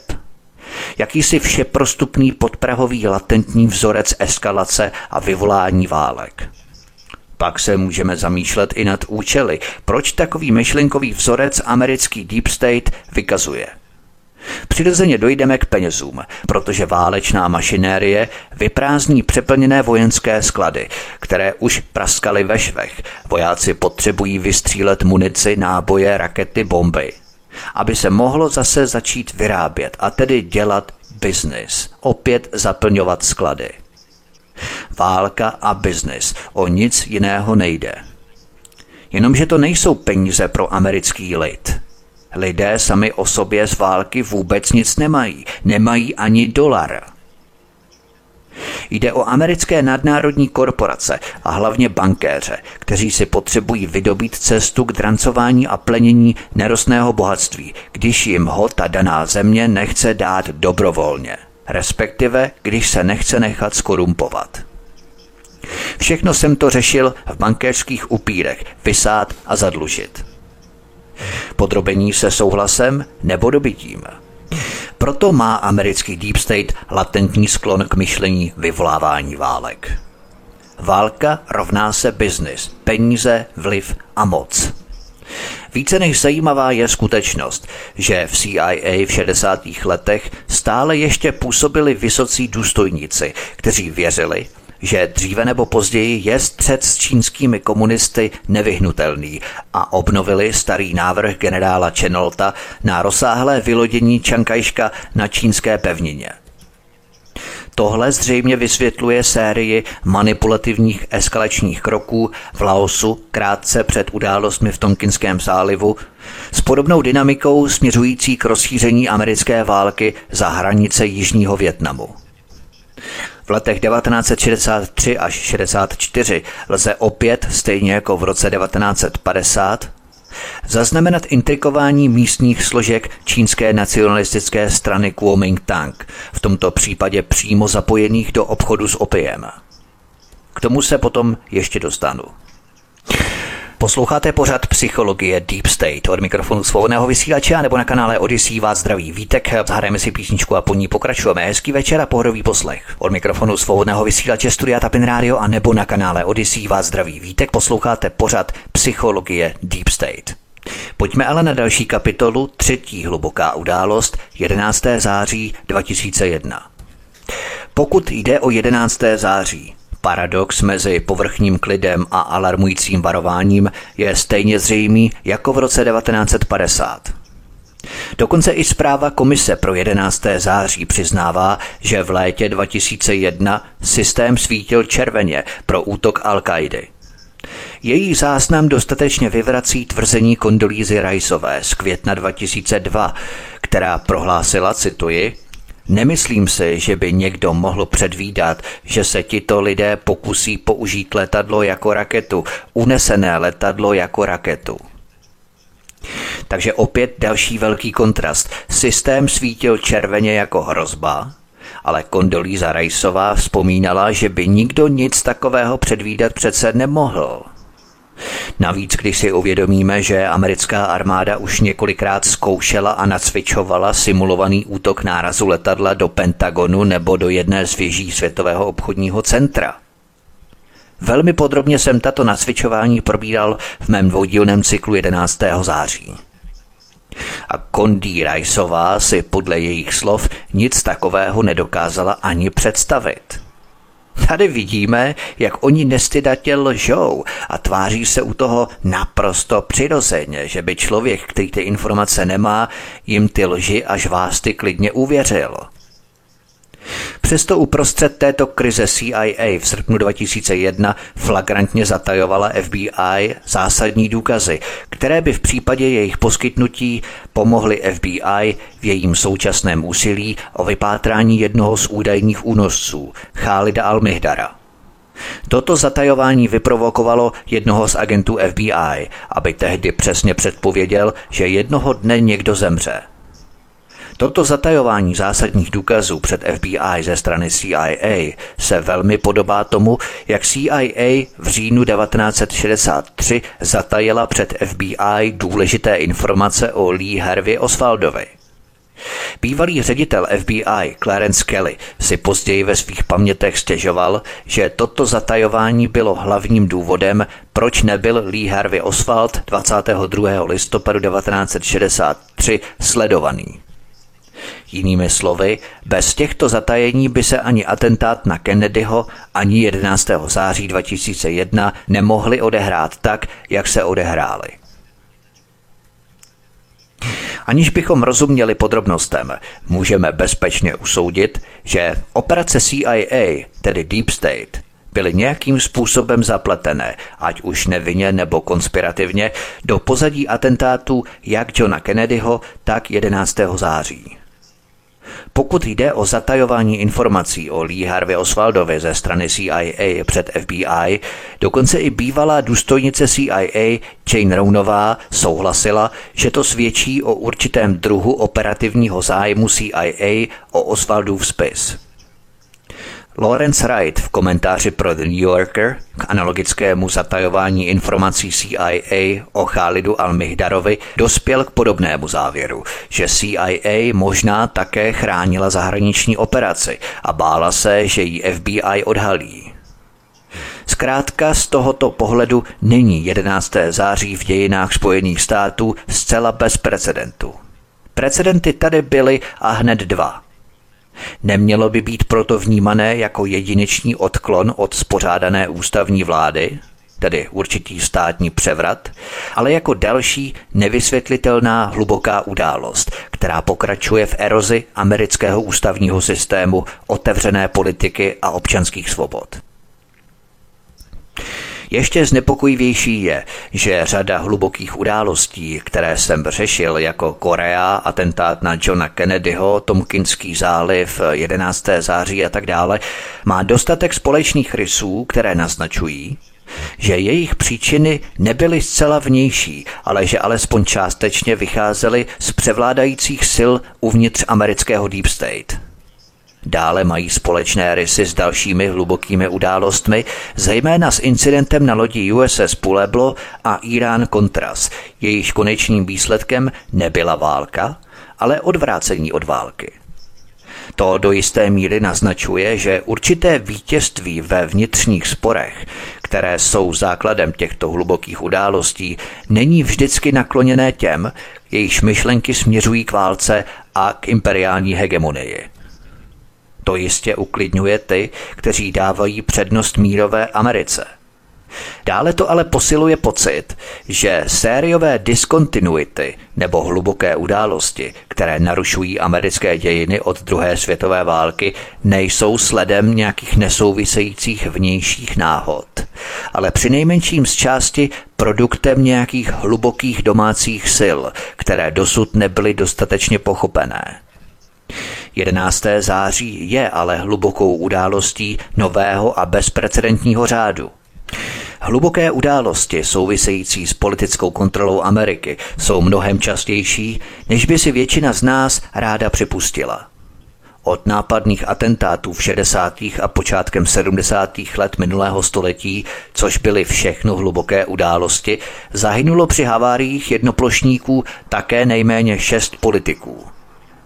Jakýsi všeprostupný podprahový latentní vzorec eskalace a vyvolání válek. Pak se můžeme zamýšlet i nad účely, proč takový myšlenkový vzorec americký Deep State vykazuje. Přirozeně dojdeme k penězům, protože válečná mašinérie vyprázdní přeplněné vojenské sklady, které už praskaly ve švech. Vojáci potřebují vystřílet munici, náboje, rakety, bomby, aby se mohlo zase začít vyrábět a tedy dělat biznis, opět zaplňovat sklady. Válka a biznis, o nic jiného nejde. Jenomže to nejsou peníze pro americký lid. Lidé sami o sobě z války vůbec nic nemají, nemají ani dolar. Jde o americké nadnárodní korporace a hlavně bankéře, kteří si potřebují vydobít cestu k drancování a plenění nerostného bohatství, když jim ho ta daná země nechce dát dobrovolně, respektive když se nechce nechat skorumpovat. Všechno jsem to řešil v bankéřských upírech, vysát a zadlužit. Podrobení se souhlasem nebo dobytím. Proto má americký Deep State latentní sklon k myšlení vyvolávání válek. Válka rovná se biznis, peníze, vliv a moc. Více než zajímavá je skutečnost, že v C I A v šedesátých letech stále ještě působili vysocí důstojníci, kteří věřili, že dříve nebo později je střet s čínskými komunisty nevyhnutelný a obnovili starý návrh generála Chenolta na rozsáhlé vylodění Čankajška na čínské pevnině. Tohle zřejmě vysvětluje sérii manipulativních eskalačních kroků v Laosu krátce před událostmi v Tonkinském zálivu s podobnou dynamikou směřující k rozšíření americké války za hranice Jižního Vietnamu. V letech devatenáct set šedesát tři až šedesát čtyři lze opět, stejně jako v roce devatenáct set padesát, zaznamenat intrikování místních složek čínské nacionalistické strany Kuomintang, v tomto případě přímo zapojených do obchodu s opiem. K tomu se potom ještě dostanu. Posloucháte pořad Psychologie Deep State. Od mikrofonu Svobodného vysílače nebo na kanále Odyssey vás zdraví Vítek. Zahrajeme si písničku a po ní pokračujeme. Hezký večer a pohodový poslech. Od mikrofonu Svobodného vysílače Studia Tapen Radio a nebo na kanále Odyssey vás zdraví Vítek. Posloucháte pořad Psychologie Deep State. Pojďme ale na další kapitolu, třetí hluboká událost, jedenáctého září dva tisíce jedna. Pokud jde o jedenáctého září, paradox mezi povrchním klidem a alarmujícím varováním je stejně zřejmý jako v roce devatenáct set padesát. Dokonce i zpráva Komise pro jedenáctého září přiznává, že v létě dva tisíce jedna systém svítil červeně pro útok Al-Qaidy. Její záznam dostatečně vyvrací tvrzení Condoleezzy Riceové z května dva tisíce dva, která prohlásila, cituji, nemyslím si, že by někdo mohl předvídat, že se tito lidé pokusí použít letadlo jako raketu, unesené letadlo jako raketu. Takže opět další velký kontrast. Systém svítil červeně jako hrozba, ale Condoleezza Riceová vzpomínala, že by nikdo nic takového předvídat přece nemohl. Navíc, když si uvědomíme, že americká armáda už několikrát zkoušela a nacvičovala simulovaný útok nárazu letadla do Pentagonu nebo do jedné z věží Světového obchodního centra. Velmi podrobně jsem tato nacvičování probíral v mém dvoudílném cyklu jedenáctého září. A Condi Riceová si podle jejich slov nic takového nedokázala ani představit. Tady vidíme, jak oni nestydatě lžou a tváří se u toho naprosto přirozeně, že by člověk, který ty informace nemá, jim ty lži a žvásty klidně uvěřil. Přesto uprostřed této krize C I A v srpnu dva tisíce jedna flagrantně zatajovala F B I zásadní důkazy, které by v případě jejich poskytnutí pomohly F B I v jejím současném úsilí o vypátrání jednoho z údajných únosců, Chálida Al-Mihdara. Toto zatajování vyprovokovalo jednoho z agentů F B I, aby tehdy přesně předpověděl, že jednoho dne někdo zemře. Toto zatajování zásadních důkazů před F B I ze strany C I A se velmi podobá tomu, jak C I A v říjnu devatenáct set šedesát tři zatajila před F B I důležité informace o Lee Harvey Oswaldovi. Bývalý ředitel F B I Clarence Kelly si později ve svých pamětech stěžoval, že toto zatajování bylo hlavním důvodem, proč nebyl Lee Harvey Oswald dvacátého druhého listopadu devatenáct set šedesát tři sledovaný. Jinými slovy, bez těchto zatajení by se ani atentát na Kennedyho, ani jedenáctého září dva tisíce jedna nemohli odehrát tak, jak se odehrály. Aniž bychom rozuměli podrobnostem, můžeme bezpečně usoudit, že operace C I A, tedy Deep State, byly nějakým způsobem zapletené, ať už nevinně nebo konspirativně, do pozadí atentátů jak Johna Kennedyho, tak jedenáctého září. Pokud jde o zatajování informací o Lee Harvey Oswaldovi ze strany C I A před F B I, dokonce i bývalá důstojnice C I A Jane Rownová souhlasila, že to svědčí o určitém druhu operativního zájmu C I A o Oswaldův spis. Lawrence Wright v komentáři pro The New Yorker k analogickému zatajování informací C I A o Chálidu Al-Mihdarovi dospěl k podobnému závěru, že C I A možná také chránila zahraniční operaci a bála se, že ji F B I odhalí. Zkrátka z tohoto pohledu není jedenáctého září v dějinách Spojených států zcela bez precedentu. Precedenty tady byly a hned dva. Nemělo by být proto vnímané jako jedinečný odklon od spořádané ústavní vlády, tedy určitý státní převrat, ale jako další nevysvětlitelná hluboká událost, která pokračuje v erozi amerického ústavního systému, otevřené politiky a občanských svobod. Ještě znepokojivější je, že řada hlubokých událostí, které jsem řešil, jako Korea, atentát na Johna Kennedyho, Tonkinský záliv, jedenáctého září a tak dále, má dostatek společných rysů, které naznačují, že jejich příčiny nebyly zcela vnější, ale že alespoň částečně vycházely z převládajících sil uvnitř amerického Deep State. Dále mají společné rysy s dalšími hlubokými událostmi, zejména s incidentem na lodi U S S Pueblo a Irán-Contras. Jejíž konečným výsledkem nebyla válka, ale odvrácení od války. To do jisté míry naznačuje, že určité vítězství ve vnitřních sporech, které jsou základem těchto hlubokých událostí, není vždycky nakloněné těm, jejichž myšlenky směřují k válce a k imperiální hegemonii. To jistě uklidňuje ty, kteří dávají přednost mírové Americe. Dále to ale posiluje pocit, že sériové diskontinuity nebo hluboké události, které narušují americké dějiny od druhé světové války, nejsou sledem nějakých nesouvisejících vnějších náhod, ale přinejmenším z části produktem nějakých hlubokých domácích sil, které dosud nebyly dostatečně pochopené. jedenáctého září je ale hlubokou událostí nového a bezprecedentního řádu. Hluboké události související s politickou kontrolou Ameriky jsou mnohem častější, než by si většina z nás ráda připustila. Od nápadných atentátů v šedesátých a počátkem sedmdesátých let minulého století, což byly všechno hluboké události, zahynulo při haváriích jednoplošníků také nejméně šest politiků.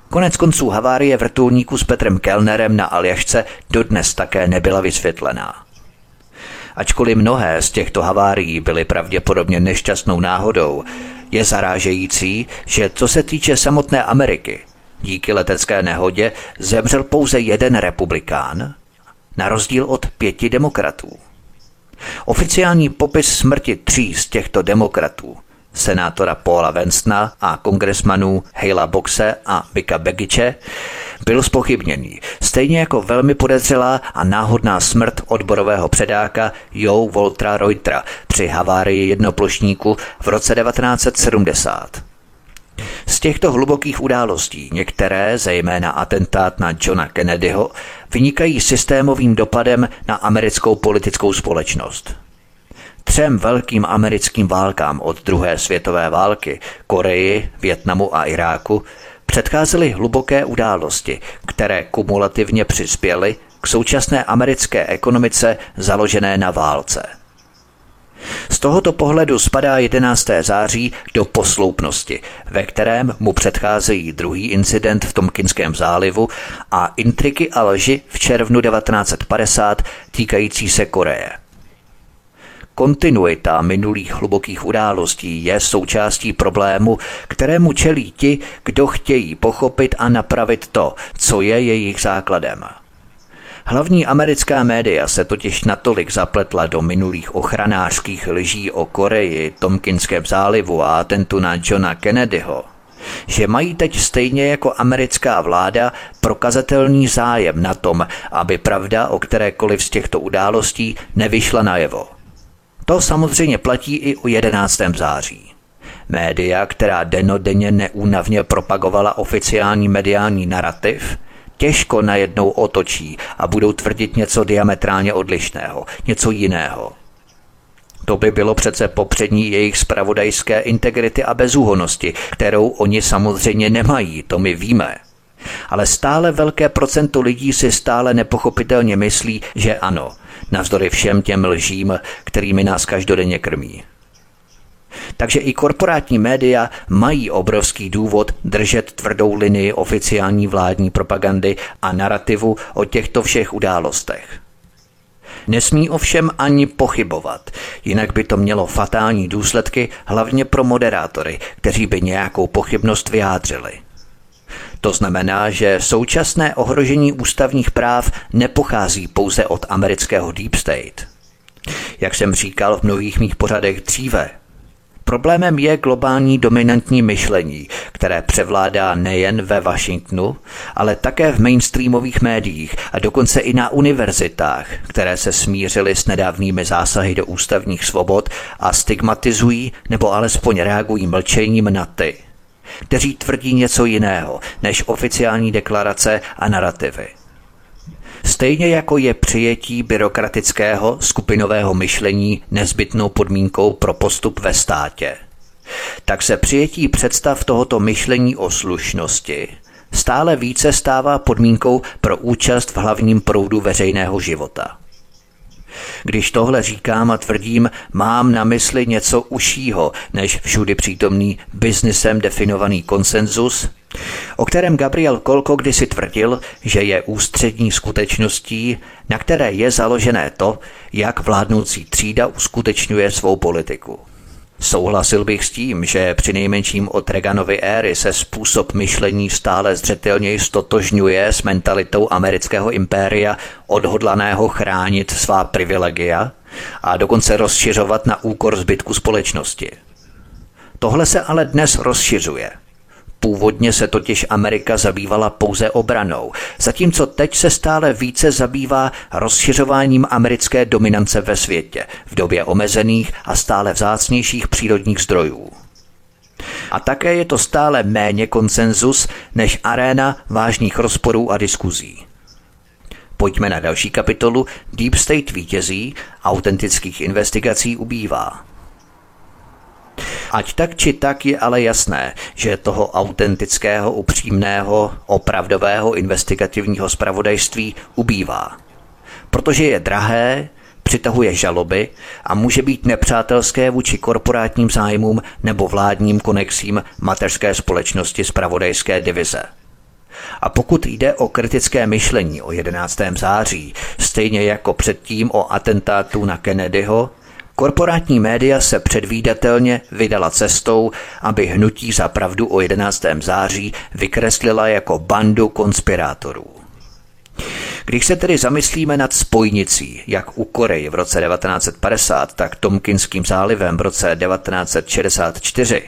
Koneckonců havárie vrtulníku s Petrem Kellnerem na Aljašce dodnes také nebyla vysvětlená. Ačkoliv mnohé z těchto havárií byly pravděpodobně nešťastnou náhodou, je zarážející, že co se týče samotné Ameriky, díky letecké nehodě zemřel pouze jeden republikán, na rozdíl od pěti demokratů. Oficiální popis smrti tří z těchto demokratů, senátora Paula Venstona a kongresmanů Hale'a Boxe a Micka Beggiche, byl zpochybněný, stejně jako velmi podezřelá a náhodná smrt odborového předáka Joe Waltera Reutera při havárii jednoplošníku v roce devatenáct set sedmdesát. Z těchto hlubokých událostí některé, zejména atentát na Johna Kennedyho, vynikají systémovým dopadem na americkou politickou společnost. Třem velkým americkým válkám od druhé světové války, Koreji, Vietnamu a Iráku, předcházely hluboké události, které kumulativně přispěly k současné americké ekonomice založené na válce. Z tohoto pohledu spadá jedenáctého září do posloupnosti, ve kterém mu předcházejí druhý incident v Tonkinském zálivu a intriky a lži v červnu devatenáct set padesát týkající se Koreje. Kontinuita minulých hlubokých událostí je součástí problému, kterému čelí ti, kdo chtějí pochopit a napravit to, co je jejich základem. Hlavní americká média se totiž natolik zapletla do minulých ochranářských lží o Koreji, Tonkinském zálivu a atentu na Johna Kennedyho, že mají teď stejně jako americká vláda prokazatelný zájem na tom, aby pravda o kterékoliv z těchto událostí nevyšla najevo. To samozřejmě platí i o jedenáctého září. Média, která dennodenně neúnavně propagovala oficiální mediální narrativ, těžko najednou otočí a budou tvrdit něco diametrálně odlišného, něco jiného. To by bylo přece popřední jejich zpravodajské integrity a bezúhonnosti, kterou oni samozřejmě nemají, to my víme. Ale stále velké procento lidí si stále nepochopitelně myslí, že ano, navzdory všem těm lžím, kterými nás každodenně krmí. Takže i korporátní média mají obrovský důvod držet tvrdou linii oficiální vládní propagandy a narrativu o těchto všech událostech. Nesmí ovšem ani pochybovat, jinak by to mělo fatální důsledky hlavně pro moderátory, kteří by nějakou pochybnost vyjádřili. To znamená, že současné ohrožení ústavních práv nepochází pouze od amerického Deep State. Jak jsem říkal v mnohých mých pořadech dříve, problémem je globální dominantní myšlení, které převládá nejen ve Washingtonu, ale také v mainstreamových médiích a dokonce i na univerzitách, které se smířily s nedávnými zásahy do ústavních svobod a stigmatizují nebo alespoň reagují mlčením na ty, kteří tvrdí něco jiného než oficiální deklarace a narrativy. Stejně jako je přijetí byrokratického skupinového myšlení nezbytnou podmínkou pro postup ve státě, tak se přijetí představ tohoto myšlení o slušnosti stále více stává podmínkou pro účast v hlavním proudu veřejného života. Když tohle říkám a tvrdím, mám na mysli něco užšího než všudy přítomný biznisem definovaný konsenzus, o kterém Gabriel Kolko kdysi tvrdil, že je ústřední skutečností, na které je založené to, jak vládnoucí třída uskutečňuje svou politiku. Souhlasil bych s tím, že přinejmenším od Reaganovy éry se způsob myšlení stále zřetelněji stotožňuje s mentalitou amerického impéria odhodlaného chránit svá privilegia a dokonce rozšiřovat na úkor zbytku společnosti. Tohle se ale dnes rozšiřuje. Původně se totiž Amerika zabývala pouze obranou, zatímco teď se stále více zabývá rozšiřováním americké dominance ve světě, v době omezených a stále vzácnějších přírodních zdrojů. A také je to stále méně konsenzus než aréna vážných rozporů a diskuzí. Pojďme na další kapitolu. Deep State vítězí, autentických investigací ubývá. Ať tak či tak je ale jasné, že toho autentického, upřímného, opravdového investigativního zpravodajství ubývá. Protože je drahé, přitahuje žaloby a může být nepřátelské vůči korporátním zájmům nebo vládním konexím mateřské společnosti zpravodajské divize. A pokud jde o kritické myšlení o jedenáctého září, stejně jako předtím o atentátu na Kennedyho, korporátní média se předvídatelně vydala cestou, aby hnutí za pravdu o jedenáctého září vykreslila jako bandu konspirátorů. Když se tedy zamyslíme nad spojnicí, jak u Koreji v roce devatenáct set padesát, tak Tonkinským zálivem v roce devatenáct set šedesát čtyři,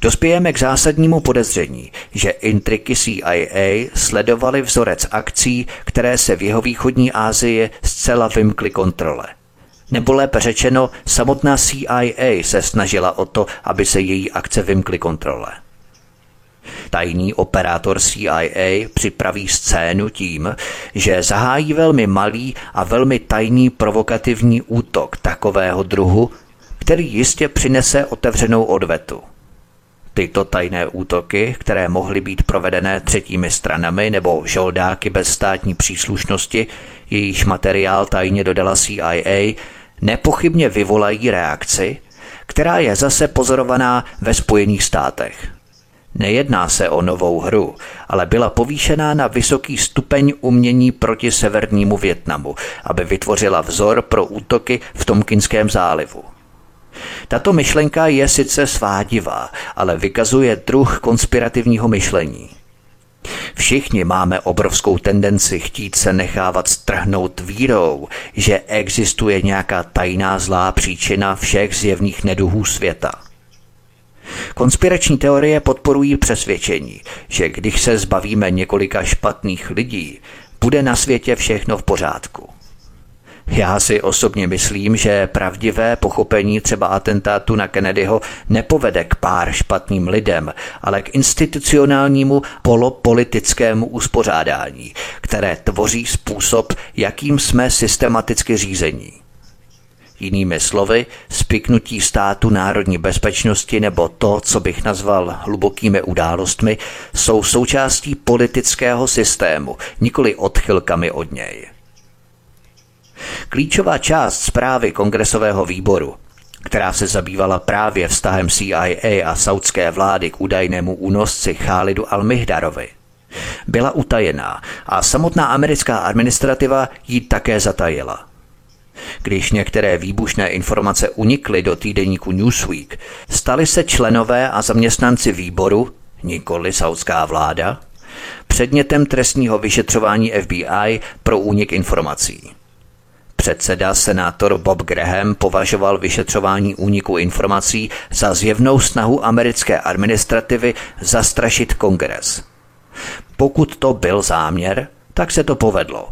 dospějeme k zásadnímu podezření, že intriky C I A sledovaly vzorec akcí, které se v jihovýchodní Asii zcela vymkly kontrole. Nebo lépe řečeno, samotná C I A se snažila o to, aby se její akce vymkly kontrole. Tajný operátor C I A připraví scénu tím, že zahájí velmi malý a velmi tajný provokativní útok takového druhu, který jistě přinese otevřenou odvetu. Tyto tajné útoky, které mohly být provedené třetími stranami nebo žoldáky bez státní příslušnosti, jejíž materiál tajně dodala C I A, nepochybně vyvolají reakci, která je zase pozorovaná ve Spojených státech. Nejedná se o novou hru, ale byla povýšená na vysoký stupeň umění proti severnímu Vietnamu, aby vytvořila vzor pro útoky v Tonkinském zálivu. Tato myšlenka je sice svádivá, ale vykazuje druh konspirativního myšlení. Všichni máme obrovskou tendenci chtít se nechávat strhnout vírou, že existuje nějaká tajná zlá příčina všech zjevných neduhů světa. Konspirační teorie podporují přesvědčení, že když se zbavíme několika špatných lidí, bude na světě všechno v pořádku. Já si osobně myslím, že pravdivé pochopení třeba atentátu na Kennedyho nepovede k pár špatným lidem, ale k institucionálnímu polopolitickému uspořádání, které tvoří způsob, jakým jsme systematicky řízení. Jinými slovy, spiknutí státu národní bezpečnosti nebo to, co bych nazval hlubokými událostmi, jsou součástí politického systému, nikoli odchylkami od něj. Klíčová část zprávy Kongresového výboru, která se zabývala právě vztahem C I A a saudské vlády k údajnému únosci Chálidu Al-Mihdarovi, byla utajená a samotná americká administrativa ji také zatajila. Když některé výbušné informace unikly do týdeníku Newsweek, stali se členové a zaměstnanci výboru, nikoli saudská vláda, předmětem trestního vyšetřování F B I pro únik informací. Předseda senátor Bob Graham považoval vyšetřování úniku informací za zjevnou snahu americké administrativy zastrašit kongres. Pokud to byl záměr, tak se to povedlo.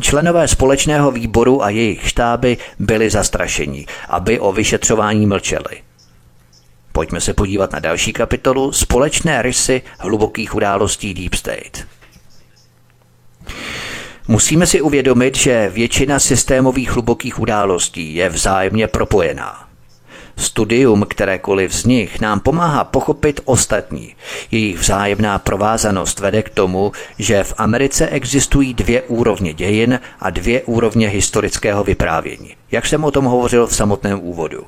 Členové společného výboru a jejich štáby byli zastrašeni, aby o vyšetřování mlčeli. Pojďme se podívat na další kapitolu Společné rysy hlubokých událostí Deep State. Musíme si uvědomit, že většina systémových hlubokých událostí je vzájemně propojená. Studium kterékoliv z nich nám pomáhá pochopit ostatní. Jejich vzájemná provázanost vede k tomu, že v Americe existují dvě úrovně dějin a dvě úrovně historického vyprávění, jak jsem o tom hovořil v samotném úvodu.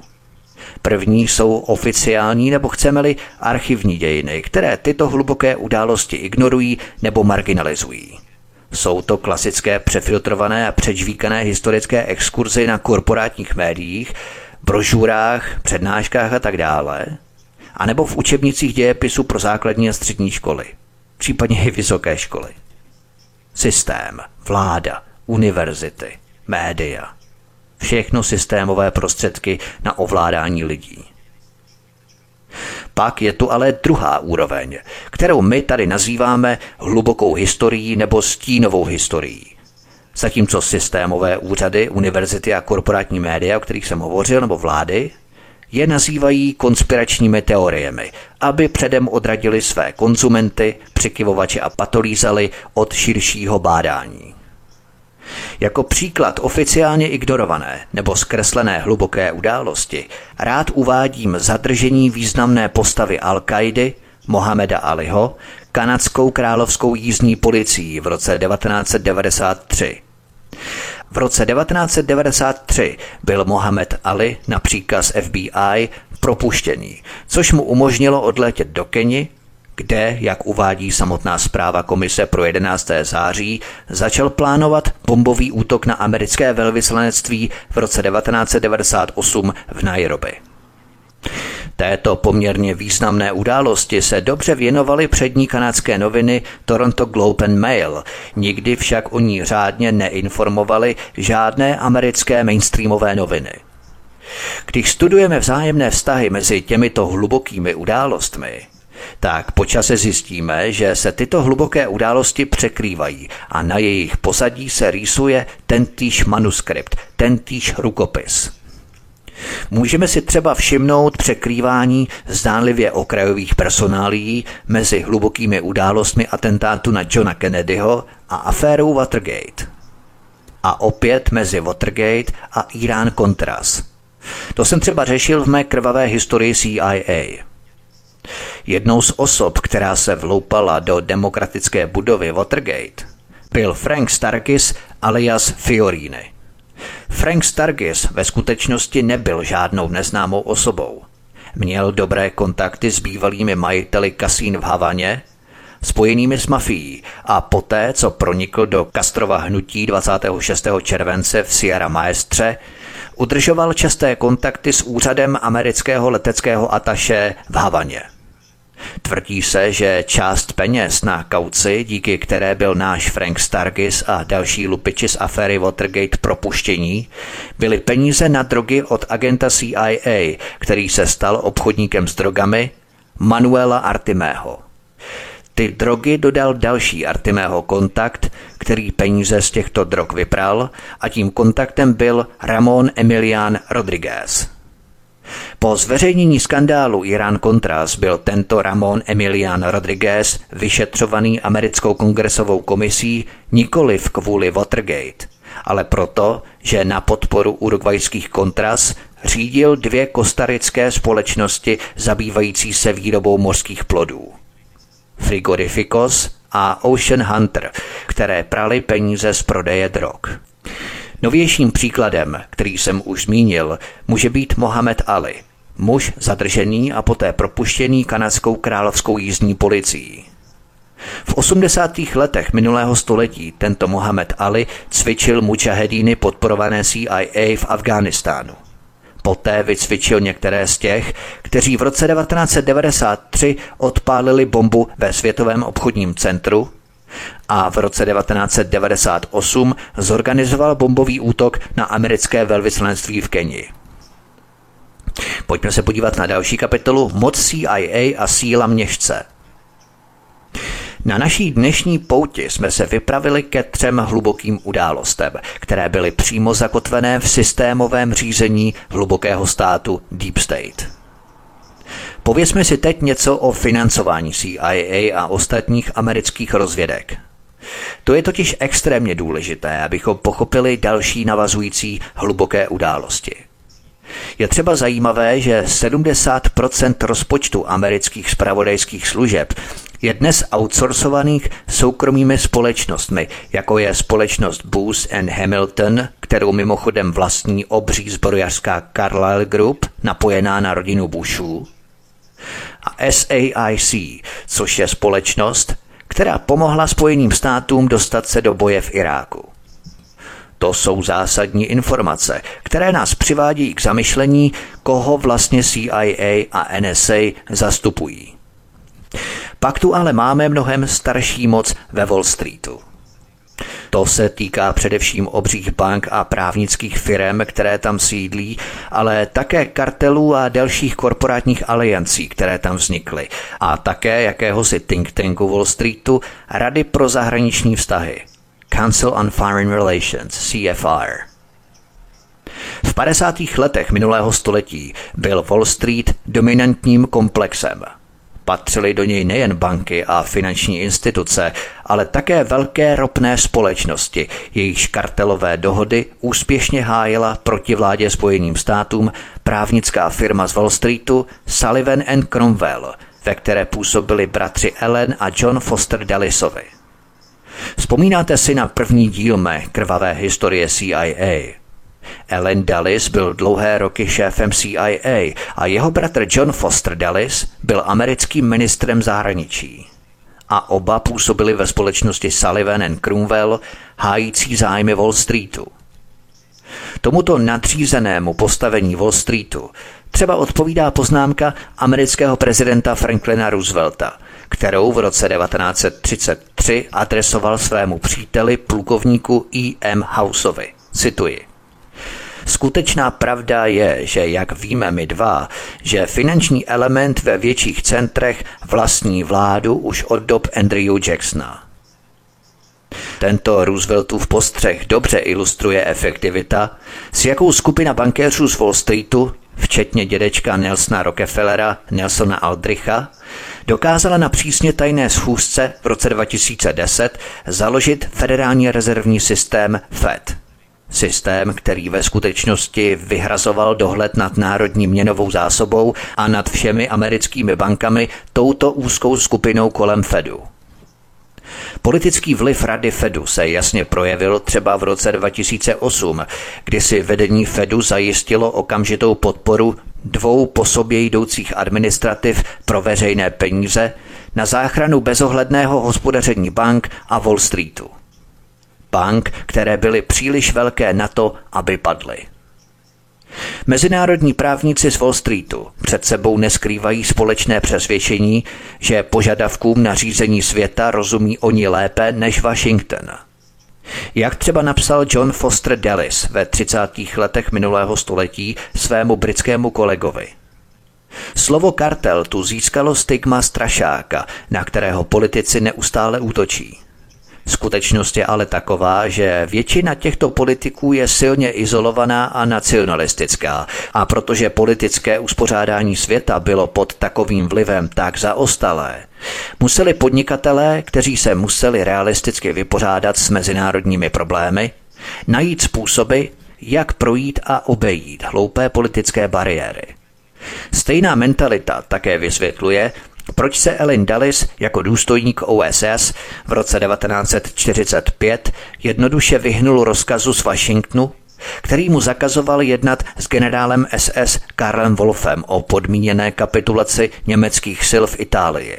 První jsou oficiální, nebo chceme-li archivní dějiny, které tyto hluboké události ignorují nebo marginalizují. Jsou to klasické přefiltrované a předžvíkané historické exkurzy na korporátních médiích, brožurách, přednáškách a tak dále, anebo v učebnicích dějepisu pro základní a střední školy, případně i vysoké školy. Systém, vláda, univerzity, média. Všechno systémové prostředky na ovládání lidí. Pak je tu ale druhá úroveň, kterou my tady nazýváme hlubokou historií nebo stínovou historií. Zatímco systémové úřady, univerzity a korporátní média, o kterých jsem hovořil, nebo vlády, je nazývají konspiračními teoriemi, aby předem odradili své konzumenty, přikyvovače a patolízaly od širšího bádání. Jako příklad oficiálně ignorované nebo zkreslené hluboké události rád uvádím zadržení významné postavy Al-Qaidy, Mohameda Aliho, kanadskou královskou jízdní policií v roce devatenáct set devadesát tři. V roce devatenáct set devadesát tři byl Mohamed Ali na příkaz F B I propuštěný, což mu umožnilo odletět do Keni, kde, jak uvádí samotná zpráva komise pro jedenáctého září, začal plánovat bombový útok na americké velvyslanectví v roce devatenáct set devadesát osm v Nairobi. Této poměrně významné události se dobře věnovaly přední kanadské noviny Toronto Globe and Mail, nikdy však o ní řádně neinformovaly žádné americké mainstreamové noviny. Když studujeme vzájemné vztahy mezi těmito hlubokými událostmi, tak po čase zjistíme, že se tyto hluboké události překrývají a na jejich pozadí se rýsuje tentýž manuskript, tentýž rukopis. Můžeme si třeba všimnout překrývání zdánlivě okrajových personálií mezi hlubokými událostmi atentátu na Johna Kennedyho a aférou Watergate. A opět mezi Watergate a Irán-Contras. To jsem třeba řešil v mé krvavé historii C I A. Jednou z osob, která se vloupala do demokratické budovy Watergate, byl Frank Sturgis alias Fiorini. Frank Sturgis ve skutečnosti nebyl žádnou neznámou osobou. Měl dobré kontakty s bývalými majiteli kasín v Havaně, spojenými s mafií, a poté, co pronikl do Castrova hnutí dvacátého šestého července v Sierra Maestre, udržoval časté kontakty s úřadem amerického leteckého ataše v Havaně. Tvrdí se, že část peněz na kauci, díky které byl náš Frank Sturgis a další lupiči z aféry Watergate propuštění, byly peníze na drogy od agenta C I A, který se stal obchodníkem s drogami, Manuela Artimého. Ty drogy dodal další Artimého kontakt, který peníze z těchto drog vypral, a tím kontaktem byl Ramón Emilián Rodríguez. Po zveřejnění skandálu Irán-Contras byl tento Ramón Emilián Rodríguez vyšetřovaný americkou kongresovou komisí nikoliv kvůli Watergate, ale proto, že na podporu urugvajských Contras řídil dvě kostarické společnosti zabývající se výrobou mořských plodů, Frigorificos a Ocean Hunter, které praly peníze z prodeje drog. Novějším příkladem, který jsem už zmínil, může být Mohamed Ali, muž zadržený a poté propuštěný kanadskou královskou jízdní policií. V osmdesátých letech minulého století tento Mohamed Ali cvičil mudžahedíny podporované C I A v Afghánistánu. Poté vycvičil některé z těch, kteří v roce devatenáct set devadesát tři odpálili bombu ve Světovém obchodním centru a v roce devatenáct set devadesát osm zorganizoval bombový útok na americké velvyslanectví v Kenii. Pojďme se podívat na další kapitolu Moc C I A a síla měšce. Na naší dnešní pouti jsme se vypravili ke třem hlubokým událostem, které byly přímo zakotvené v systémovém řízení hlubokého státu Deep State. Povězme si teď něco o financování C I A a ostatních amerických rozvědek. To je totiž extrémně důležité, abychom pochopili další navazující hluboké události. Je třeba zajímavé, že sedmdesát procent rozpočtu amerických zpravodajských služeb je dnes outsourcovaných soukromými společnostmi, jako je společnost Booz and Hamilton, kterou mimochodem vlastní obří zbrojařská Carlyle Group, napojená na rodinu Bushů, a S A I C, což je společnost, která pomohla Spojeným státům dostat se do boje v Iráku. To jsou zásadní informace, které nás přivádí k zamyšlení, koho vlastně C I A a N S A zastupují. Pak tu ale máme mnohem starší moc ve Wall Streetu. To se týká především obřích bank a právnických firem, které tam sídlí, ale také kartelů a dalších korporátních aliancí, které tam vznikly, a také jakéhosi think tanku Wall Streetu, Rady pro zahraniční vztahy, Council on Foreign Relations, C F R. V padesátých letech minulého století byl Wall Street dominantním komplexem. Patřily do něj nejen banky a finanční instituce, ale také velké ropné společnosti, jejichž kartelové dohody úspěšně hájila proti vládě Spojeným státům právnická firma z Wall Streetu Sullivan and Cromwell, ve které působili bratři Ellen a John Foster Dullesovi. Vzpomínáte si na první díl mé krvavé historie C I A? Ellen Dulles byl dlouhé roky šéfem C I A a jeho bratr John Foster Dulles byl americkým ministrem zahraničí. A oba působili ve společnosti Sullivan and Cromwell, hájící zájmy Wall Streetu. Tomuto nadřízenému postavení Wall Streetu třeba odpovídá poznámka amerického prezidenta Franklina Roosevelta, kterou v roce devatenáct set třicet tři adresoval svému příteli plukovníku E M Houseovi. Cituji. Skutečná pravda je, že jak víme my dva, že finanční element ve větších centrech vlastní vládu už od dob Andrew Jacksona. Tento Rooseveltův postřeh dobře ilustruje efektivita, s jakou skupina bankéřů z Wall Streetu, včetně dědečka Nelsona Rockefellera, Nelsona Aldricha, dokázala na přísně tajné schůzce v roce dva tisíce deset založit federální rezervní systém Fed. Systém, který ve skutečnosti vyhrazoval dohled nad národní měnovou zásobou a nad všemi americkými bankami touto úzkou skupinou kolem Fedu. Politický vliv Rady Fedu se jasně projevil třeba v roce dva tisíce osm, kdy si vedení Fedu zajistilo okamžitou podporu dvou po sobě jdoucích administrativ pro veřejné peníze na záchranu bezohledného hospodaření bank a Wall Streetu. Bank, které byly příliš velké na to, aby padly. Mezinárodní právníci z Wall Streetu před sebou neskrývají společné přesvědčení, že požadavkům na řízení světa rozumí oni lépe než Washington. Jak třeba napsal John Foster Dulles ve třicátých letech minulého století svému britskému kolegovi. Slovo kartel tu získalo stigma strašáka, na kterého politici neustále útočí. Skutečnost je ale taková, že většina těchto politiků je silně izolovaná a nacionalistická, a protože politické uspořádání světa bylo pod takovým vlivem tak zaostalé, museli podnikatelé, kteří se museli realisticky vypořádat s mezinárodními problémy, najít způsoby, jak projít a obejít hloupé politické bariéry. Stejná mentalita také vysvětluje, proč se Ellen Dulles jako důstojník O S S v roce devatenáct set čtyřicet pět jednoduše vyhnul rozkazu z Washingtonu, který mu zakazoval jednat s generálem S S Karlem Wolfem o podmíněné kapitulaci německých sil v Itálii.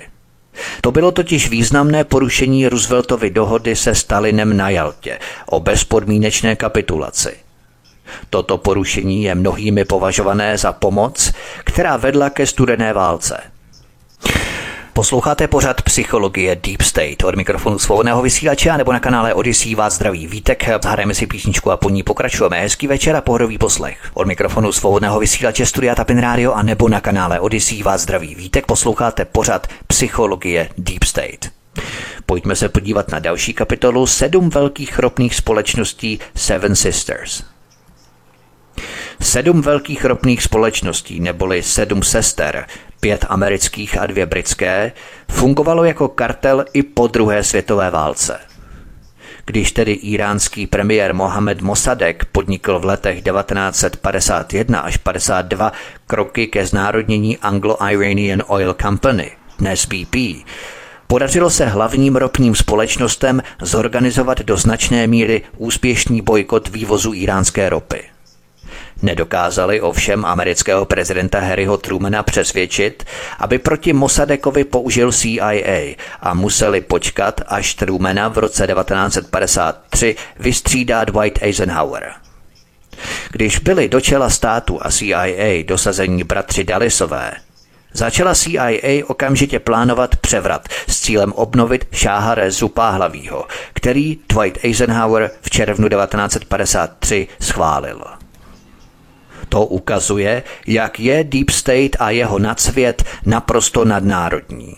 To bylo totiž významné porušení Rooseveltovy dohody se Stalinem na Jaltě o bezpodmínečné kapitulaci. Toto porušení je mnohými považované za pomoc, která vedla ke studené válce. Posloucháte pořad Psychologie Deep State od mikrofonu Svobodného vysílače nebo na kanále Odyssey vás zdraví Vítek. Zahrajeme si písničku a po ní pokračujeme. Hezký večer a pohodový poslech. Od mikrofonu Svobodného vysílače Studia Tapen Radio a nebo na kanále Odyssey vás zdraví Vítek. Posloucháte pořad Psychologie Deep State. Pojďme se podívat na další kapitolu sedm velkých ropných společností Seven Sisters. Sedm velkých ropných společností, neboli sedm sester, pět amerických a dvě britské, fungovalo jako kartel i po druhé světové válce. Když tedy íránský premiér Mohamed Mossadegh podnikl v letech devatenáct padesát jedna až padesát dva kroky ke znárodnění Anglo-Iranian Oil Company, dnes B P, podařilo se hlavním ropným společnostem zorganizovat do značné míry úspěšný bojkot vývozu íránské ropy. Nedokázali ovšem amerického prezidenta Harryho Trumana přesvědčit, aby proti Mossadegovi použil C I A a museli počkat, až Trumana v roce devatenáct padesát tři vystřídá Dwight Eisenhower. Když byli do čela státu a C I A dosazení bratři Dullisové, začala C I A okamžitě plánovat převrat s cílem obnovit šáha Rézu Páhlavího, který Dwight Eisenhower v červnu devatenáct padesát tři schválil. To ukazuje, jak je Deep State a jeho nadsvět naprosto nadnárodní.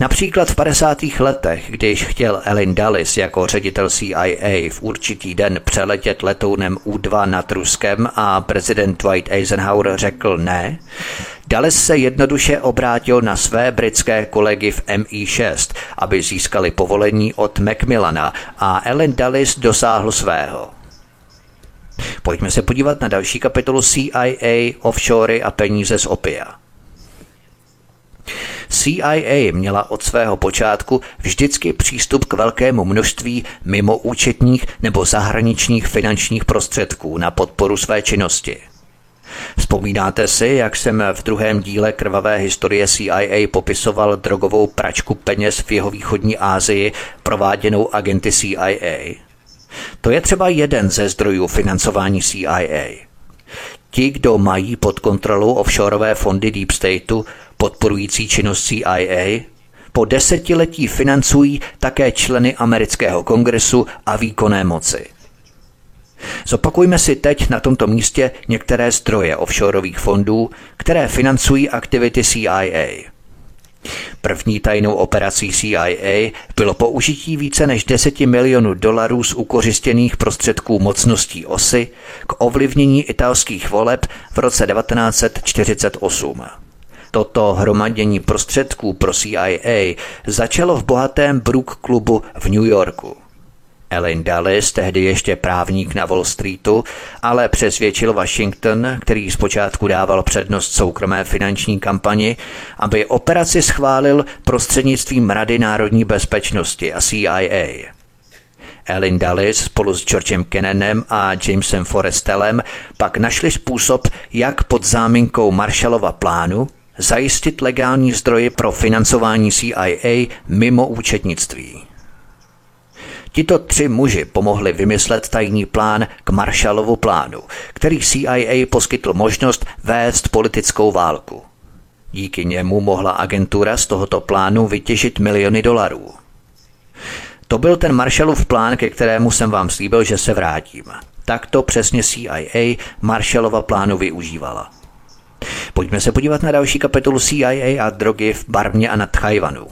Například v padesátých letech, když chtěl Allen Dulles jako ředitel C I A v určitý den přeletět letounem U dva nad Ruskem a prezident Dwight Eisenhower řekl ne, Dulles se jednoduše obrátil na své britské kolegy v M I šest, aby získali povolení od Macmillana a Allen Dulles dosáhl svého. Pojďme se podívat na další kapitolu C I A, offshory a peníze z opia. C I A měla od svého počátku vždycky přístup k velkému množství mimoúčetních nebo zahraničních finančních prostředků na podporu své činnosti. Vzpomínáte si, jak jsem v druhém díle krvavé historie C I A popisoval drogovou pračku peněz v jihovýchodní Asii prováděnou agenty C I A? To je třeba jeden ze zdrojů financování C I A. Ti, kdo mají pod kontrolou offshoreové fondy Deep Stateu, podporující činnost C I A, po desetiletí financují také členy amerického kongresu a výkonné moci. Zopakujme si teď na tomto místě některé zdroje offshoreových fondů, které financují aktivity C I A. První tajnou operací C I A bylo použití více než deset milionů dolarů z ukořistěných prostředků mocností O S I k ovlivnění italských voleb v roce devatenáct set čtyřicet osm. Toto hromadění prostředků pro C I A začalo v bohatém Brook klubu v New Yorku. Allen Dulles, tehdy ještě právník na Wall Streetu, ale přesvědčil Washington, který zpočátku dával přednost soukromé finanční kampani, aby operaci schválil prostřednictvím Rady národní bezpečnosti a C I A. Allen Dulles spolu s Georgem Kennanem a Jamesem Forrestelem pak našli způsob, jak pod záminkou Marshallova plánu zajistit legální zdroje pro financování C I A mimo účetnictví. Tito tři muži pomohli vymyslet tajný plán k Marshallovu plánu, který C I A poskytl možnost vést politickou válku. Díky němu mohla agentura z tohoto plánu vytěžit miliony dolarů. To byl ten Marshallův plán, ke kterému jsem vám slíbil, že se vrátím. Takto přesně C I A Marshallova plánu využívala. Pojďme se podívat na další kapitolu C I A a drogy v Barmě a na Tchajvanu.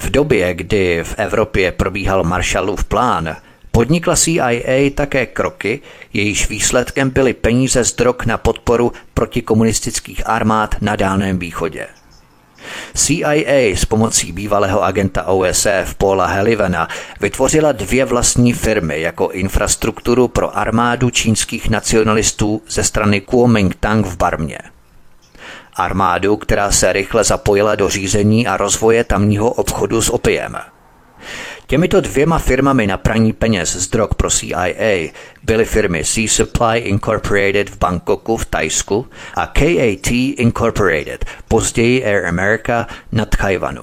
V době, kdy v Evropě probíhal Marshallův plán, podnikla C I A také kroky, jejichž výsledkem byly peníze z drog na podporu protikomunistických armád na Dálném východě. C I A s pomocí bývalého agenta O S F Paula Halivana vytvořila dvě vlastní firmy jako infrastrukturu pro armádu čínských nacionalistů ze strany Kuomintang v Barmě. Armádu, která se rychle zapojila do řízení a rozvoje tamního obchodu s opiem. Těmito dvěma firmami na praní peněz z drog pro C I A byly firmy Sea Supply Incorporated v Bangkoku v Thajsku a K A T Incorporated, později Air America, na Tchajvanu.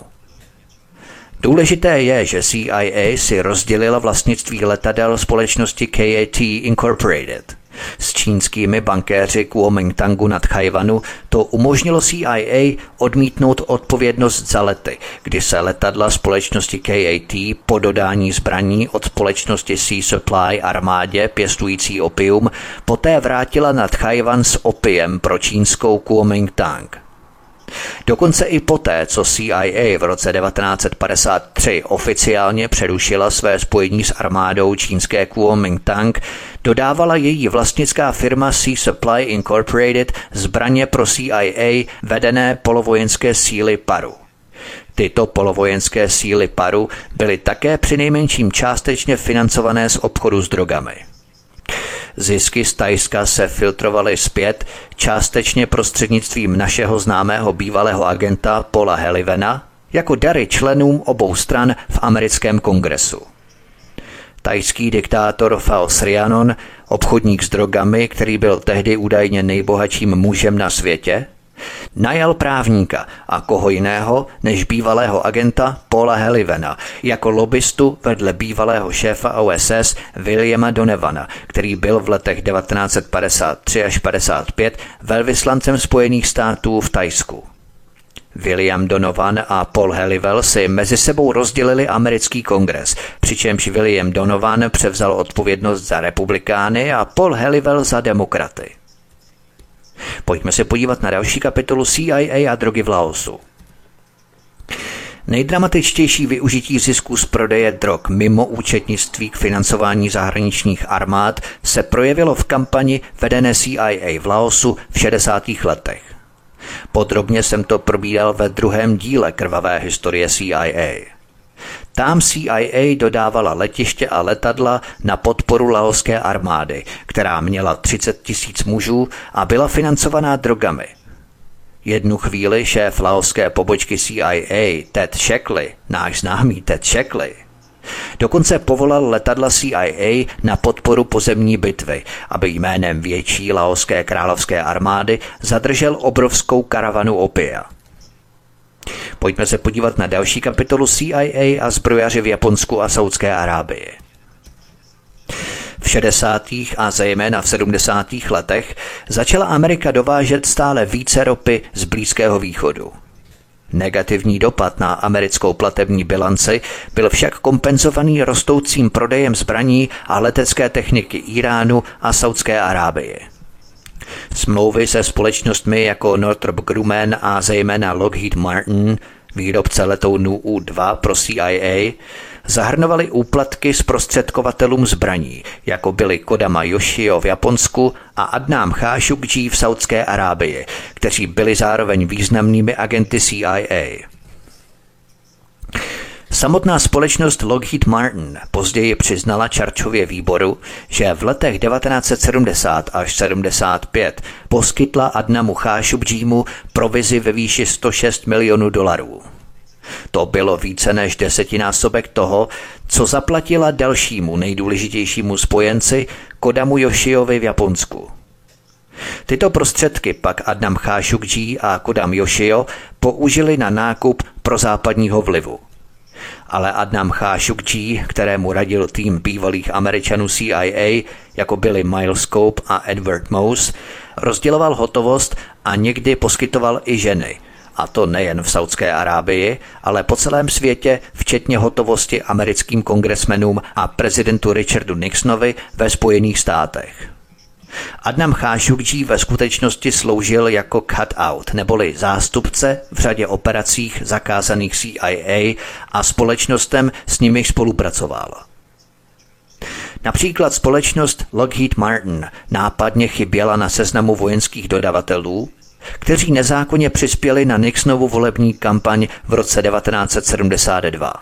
Důležité je, že C I A si rozdělila vlastnictví letadel společnosti K A T Incorporated. S čínskými bankéři Kuomintangu nad Tchajvanu to umožnilo C I A odmítnout odpovědnost za lety, kdy se letadla společnosti K A T po dodání zbraní od společnosti Sea Supply armádě pěstující opium poté vrátila na Tchajvan s opiem pro čínskou Kuomintang. Dokonce i poté, co C I A v roce devatenáct set padesát tři oficiálně přerušila své spojení s armádou čínské Kuomintang, dodávala její vlastnická firma Sea Supply Incorporated zbraně pro C I A vedené polovojenské síly Paru. Tyto polovojenské síly Paru byly také přinejmenším částečně financované z obchodu s drogami. Zisky z Thajska se filtrovaly zpět částečně prostřednictvím našeho známého bývalého agenta Paula Halivana jako dary členům obou stran v americkém kongresu. Thajský diktátor Phao Srihanon, obchodník s drogami, který byl tehdy údajně nejbohatším mužem na světě, najal právníka a koho jiného než bývalého agenta Paula Halivana jako lobbystu vedle bývalého šéfa O S S Williama Donovana, který byl v letech devatenáct padesát tři až padesát pět velvyslancem Spojených států v Thajsku. William Donovan a Paul Halivel si mezi sebou rozdělili americký kongres, přičemž William Donovan převzal odpovědnost za republikány a Paul Halivel za demokraty. Pojďme se podívat na další kapitolu C I A a drogy v Laosu. Nejdramatičtější využití zisků z prodeje drog mimo účetnictví k financování zahraničních armád se projevilo v kampani vedené C I A v Laosu v šedesátých letech. Podrobně jsem to probíral ve druhém díle krvavé historie C I A. Tam C I A dodávala letiště a letadla na podporu laoské armády, která měla třicet tisíc mužů a byla financovaná drogami. Jednu chvíli šéf laoské pobočky C I A Ted Shackley, náš známý Ted Shackley, dokonce povolal letadla C I A na podporu pozemní bitvy, aby jménem větší laoské královské armády zadržel obrovskou karavanu opia. Pojďme se podívat na další kapitolu C I A a zbrojaři v Japonsku a Saudské Arábii. V šedesátých a zejména v sedmdesátých letech začala Amerika dovážet stále více ropy z Blízkého východu. Negativní dopad na americkou platební bilanci byl však kompenzovaný rostoucím prodejem zbraní a letecké techniky Íránu a Saudské Arábie. Smlouvy se společnostmi jako Northrop Grumman a zejména Lockheed Martin, výrobce letounů U dva pro C I A, zahrnovaly úplatky zprostředkovatelům zbraní, jako byli Kodama Yoshio v Japonsku a Adnám Khashoggi v Saudské Arábii, kteří byli zároveň významnými agenty C I A. Samotná společnost Lockheed Martin později přiznala Churchově výboru, že v letech devatenáct sedmdesát až sedmdesát pět poskytla Adnamu Khashoggimu provizi ve výši sto šest milionů dolarů. To bylo více než desetinásobek toho, co zaplatila dalšímu nejdůležitějšímu spojenci Kodamu Yoshiovi v Japonsku. Tyto prostředky pak Adnam Khashoggi a Kodam Yoshio použili na nákup prozápadního vlivu. Ale Adnam Khashoggi, kterému radil tým bývalých Američanů C I A, jako byli Miles Cope a Edward Mouse, rozděloval hotovost a někdy poskytoval i ženy, a to nejen v Saudské Arábii, ale po celém světě, včetně hotovosti americkým kongresmenům a prezidentu Richardu Nixonovi ve Spojených státech. Adnam Khashoggi ve skutečnosti sloužil jako cut-out, neboli zástupce v řadě operacích zakázaných C I A a společnostem, s nimiž spolupracoval. Například společnost Lockheed Martin nápadně chyběla na seznamu vojenských dodavatelů, kteří nezákonně přispěli na Nixonovu volební kampaň v roce devatenáct sedmdesát dva.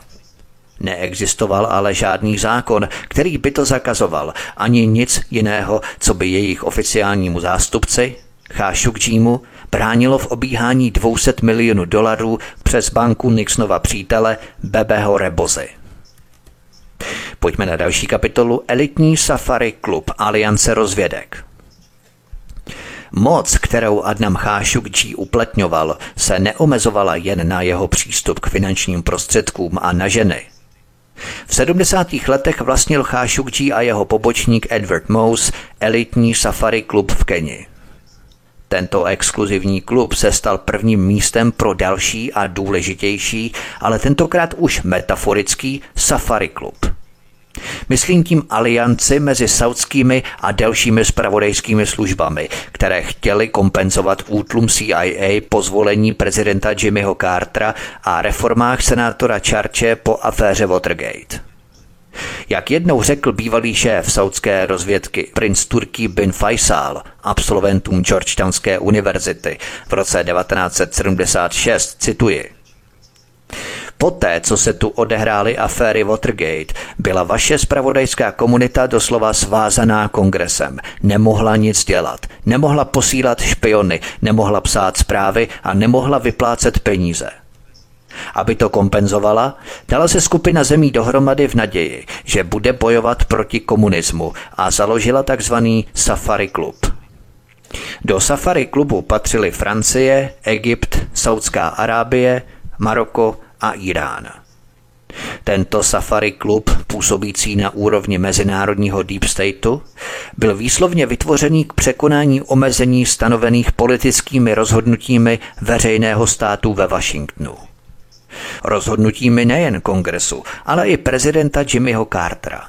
Neexistoval ale žádný zákon, který by to zakazoval, ani nic jiného, co by jejich oficiálnímu zástupci, Khashoggimu, bránilo v obíhání dvě stě milionů dolarů přes banku Nixonova přítele Bebeho Rebozy. Pojďme na další kapitolu Elitní safari klub Aliance rozvědek. Moc, kterou Adnam Khashoggi uplatňoval, se neomezovala jen na jeho přístup k finančním prostředkům a na ženy. V sedmdesátých letech vlastnil Khashoggi a jeho pobočník Edward Mouse elitní safari klub v Keni. Tento exkluzivní klub se stal prvním místem pro další a důležitější, ale tentokrát už metaforický safari klub. Myslím tím alianci mezi saudskými a dalšími zpravodajskými službami, které chtěly kompenzovat útlum C I A po zvolení prezidenta Jimmyho Cartera a reformách senátora Churche po aféře Watergate. Jak jednou řekl bývalý šéf saudské rozvědky princ Turki bin Faisál absolventům Georgetownské univerzity v roce devatenáct sedmdesát šest, cituji: Poté, co se tu odehrály aféry Watergate, byla vaše zpravodajská komunita doslova svázaná kongresem. Nemohla nic dělat, nemohla posílat špiony, nemohla psát zprávy a nemohla vyplácet peníze. Aby to kompenzovala, dala se skupina zemí dohromady v naději, že bude bojovat proti komunismu, a založila takzvaný Safari klub. Do Safari klubu patřily Francie, Egypt, Saudská Arábie, Maroko a Irán. Tento Safari klub, působící na úrovni mezinárodního Deep Stateu, byl výslovně vytvořený k překonání omezení stanovených politickými rozhodnutími veřejného státu ve Washingtonu. Rozhodnutími nejen kongresu, ale i prezidenta Jimmyho Cartera.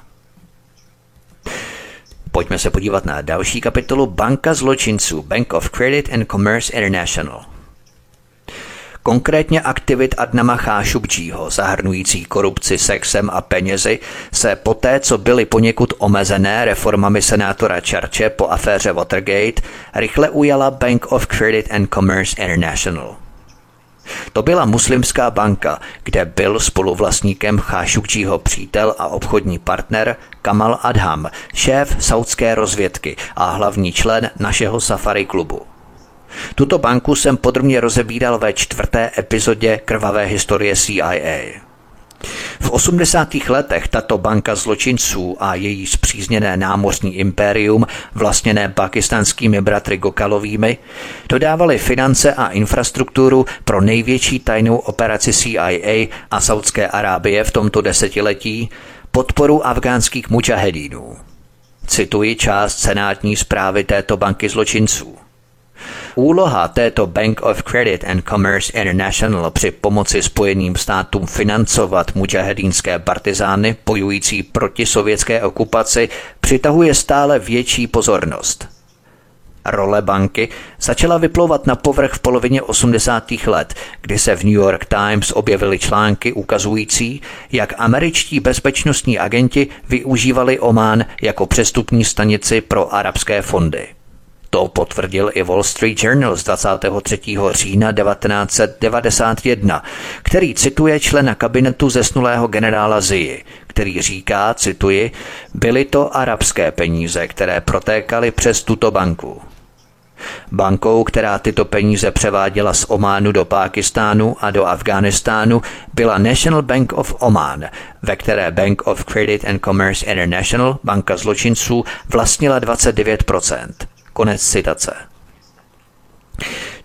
Pojďme se podívat na další kapitolu Banka zločinců, Bank of Credit and Commerce International. Konkrétně aktivit Adnama Chášubdžího, zahrnující korupci sexem a penězi, se poté, co byly poněkud omezené reformami senátora Čarče po aféře Watergate, rychle ujala Bank of Credit and Commerce International. To byla muslimská banka, kde byl spoluvlastníkem Chášubdžího přítel a obchodní partner Kamal Adham, šéf saudské rozvědky a hlavní člen našeho Safari klubu. Tuto banku jsem podrobně rozebíral ve čtvrté epizodě Krvavé historie C I A. V osmdesátých letech tato banka zločinců a její spřízněné námořní impérium, vlastněné pakistánskými bratry Gokalovými, dodávaly finance a infrastrukturu pro největší tajnou operaci C I A a Saudské Arábie v tomto desetiletí, podporu afgánských mudžahedínů. Cituji část senátní zprávy této banky zločinců. Úloha této Bank of Credit and Commerce International při pomoci Spojeným státům financovat mudžahedínské partizány bojující proti sovětské okupaci přitahuje stále větší pozornost. Role banky začala vyplouvat na povrch v polovině osmdesátých let, kdy se v New York Times objevily články ukazující, jak američtí bezpečnostní agenti využívali Omán jako přestupní stanici pro arabské fondy. To potvrdil i Wall Street Journal z dvacátého třetího října devatenáct set devadesát jedna, který cituje člena kabinetu zesnulého generála Zii, který říká, cituji, byly to arabské peníze, které protékaly přes tuto banku. Bankou, která tyto peníze převáděla z Ománu do Pákistánu a do Afghánistánu, byla National Bank of Oman, ve které Bank of Credit and Commerce International, banka zločinců, vlastnila dvacet devět procent. Konec citace.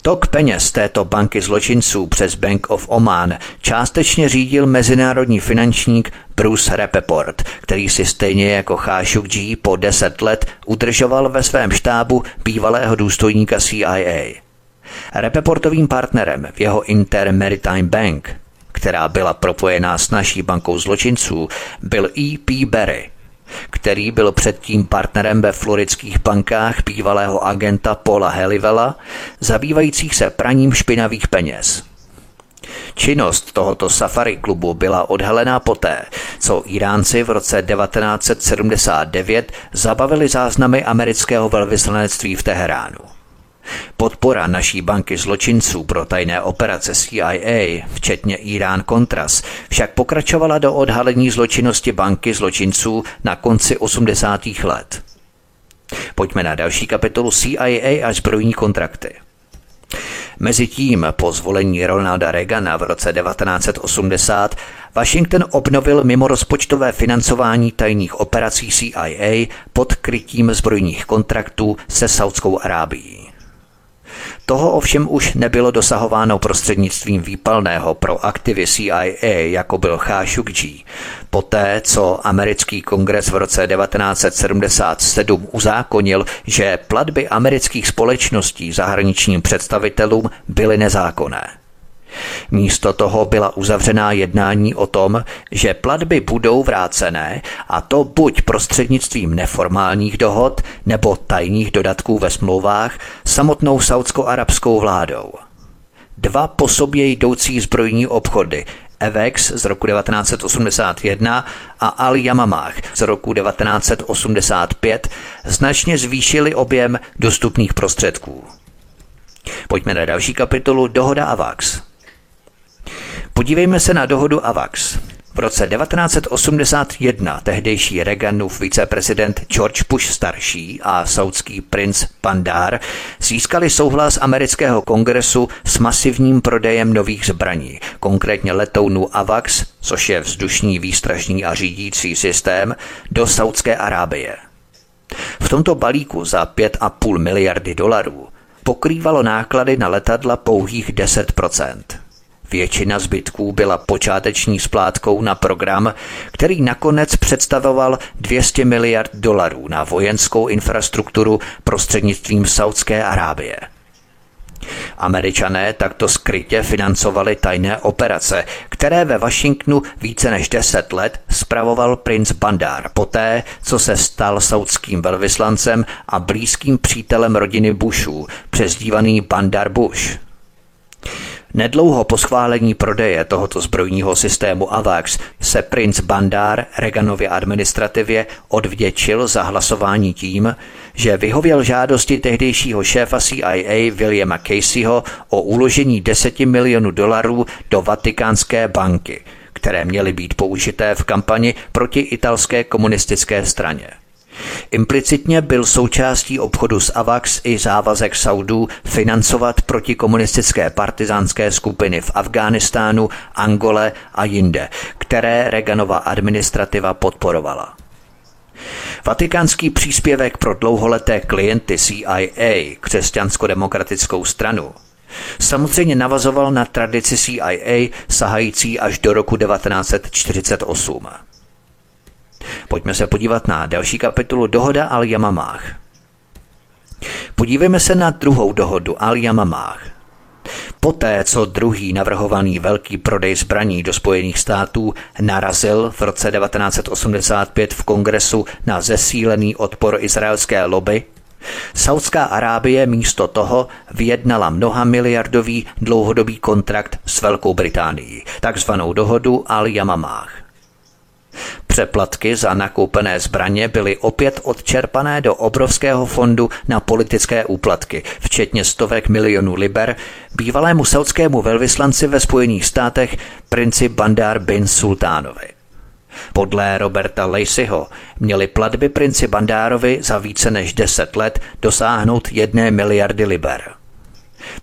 Tok peněz této banky zločinců přes Bank of Oman částečně řídil mezinárodní finančník Bruce Rappaport, který si stejně jako Khashoggi po deset let udržoval ve svém štábu bývalého důstojníka C I A. Rappaportovým partnerem v jeho Inter Maritime Bank, která byla propojená s naší bankou zločinců, byl E P Berry, který byl předtím partnerem ve floridských bankách bývalého agenta Paula Halliwella, zabývajících se praním špinavých peněz. Činnost tohoto Safari klubu byla odhalená poté, co Iránci v roce devatenáct set sedmdesát devět zabavili záznamy amerického velvyslanectví v Teheránu. Podpora naší banky zločinců pro tajné operace C I A, včetně Irán-Contras, však pokračovala do odhalení zločinnosti banky zločinců na konci osmdesátých let. Pojďme na další kapitolu C I A a zbrojní kontrakty. Mezitím po zvolení Ronalda Reagana v roce devatenáct set osmdesát Washington obnovil mimorozpočtové financování tajných operací C I A pod krytím zbrojních kontraktů se Saudskou Arábií. Toho ovšem už nebylo dosahováno prostřednictvím výpalného pro aktivy C I A, jako byl Khashoggi, poté co americký kongres v roce devatenáct set sedmdesát sedm uzákonil, že platby amerických společností zahraničním představitelům byly nezákonné. Místo toho byla uzavřená jednání o tom, že platby budou vrácené, a to buď prostřednictvím neformálních dohod nebo tajných dodatků ve smlouvách samotnou saudsko-arabskou vládou. Dva po sobě jdoucí zbrojní obchody, Avex z roku devatenáct set osmdesát jedna a Al-Yamamah z roku devatenáct set osmdesát pět, značně zvýšily objem dostupných prostředků. Pojďme na další kapitolu Dohoda Avax. Podívejme se na dohodu AVAX. V roce devatenáct set osmdesát jedna tehdejší Reaganův viceprezident George Bush starší a saudský princ Pandar získali souhlas amerického kongresu s masivním prodejem nových zbraní, konkrétně letounů AVAX, což je vzdušní výstražný a řídící systém, do Saudské Arábie. V tomto balíku za pět a půl miliardy dolarů pokrývalo náklady na letadla pouhých deset procent. Většina zbytků byla počáteční splátkou na program, který nakonec představoval dvě stě miliard dolarů na vojenskou infrastrukturu prostřednictvím Saudské Arábie. Američané takto skrytě financovali tajné operace, které ve Washingtonu více než deset let spravoval princ Bandar poté, co se stal saudským velvyslancem a blízkým přítelem rodiny Bushů, přezdívaný Bandar Bush. Nedlouho po schválení prodeje tohoto zbrojního systému AVAX se princ Bandar Reaganově administrativě odvděčil za hlasování tím, že vyhověl žádosti tehdejšího šéfa C I A Williama Caseyho o uložení deset milionů dolarů do Vatikánské banky, které měly být použité v kampani proti italské komunistické straně. Implicitně byl součástí obchodu s AVAX i závazek Saudů financovat protikomunistické partizánské skupiny v Afghánistánu, Angole a jinde, které Reaganova administrativa podporovala. Vatikánský příspěvek pro dlouholeté klienty C I A, Křesťansko-demokratickou stranu, samozřejmě navazoval na tradici C I A sahající až do roku devatenáct set čtyřicet osm. Pojďme se podívat na další kapitolu Dohoda Al-Jamamah. Podívejme se na druhou dohodu Al-Jamamah. Poté, co druhý navrhovaný velký prodej zbraní do Spojených států narazil v roce devatenáct set osmdesát pět v kongresu na zesílený odpor izraelské lobby, Saudská Arábie místo toho vyjednala mnohamiliardový dlouhodobý kontrakt s Velkou Británií, takzvanou dohodu Al-Jamamah. Přeplatky za nakoupené zbraně byly opět odčerpané do obrovského fondu na politické úplatky, včetně stovek milionů liber, bývalému saudskému velvyslanci ve Spojených státech princi Bandar bin Sultánovi. Podle Roberta Laceyho měly platby princi Bandárovi za více než deset let dosáhnout jedné miliardy liber.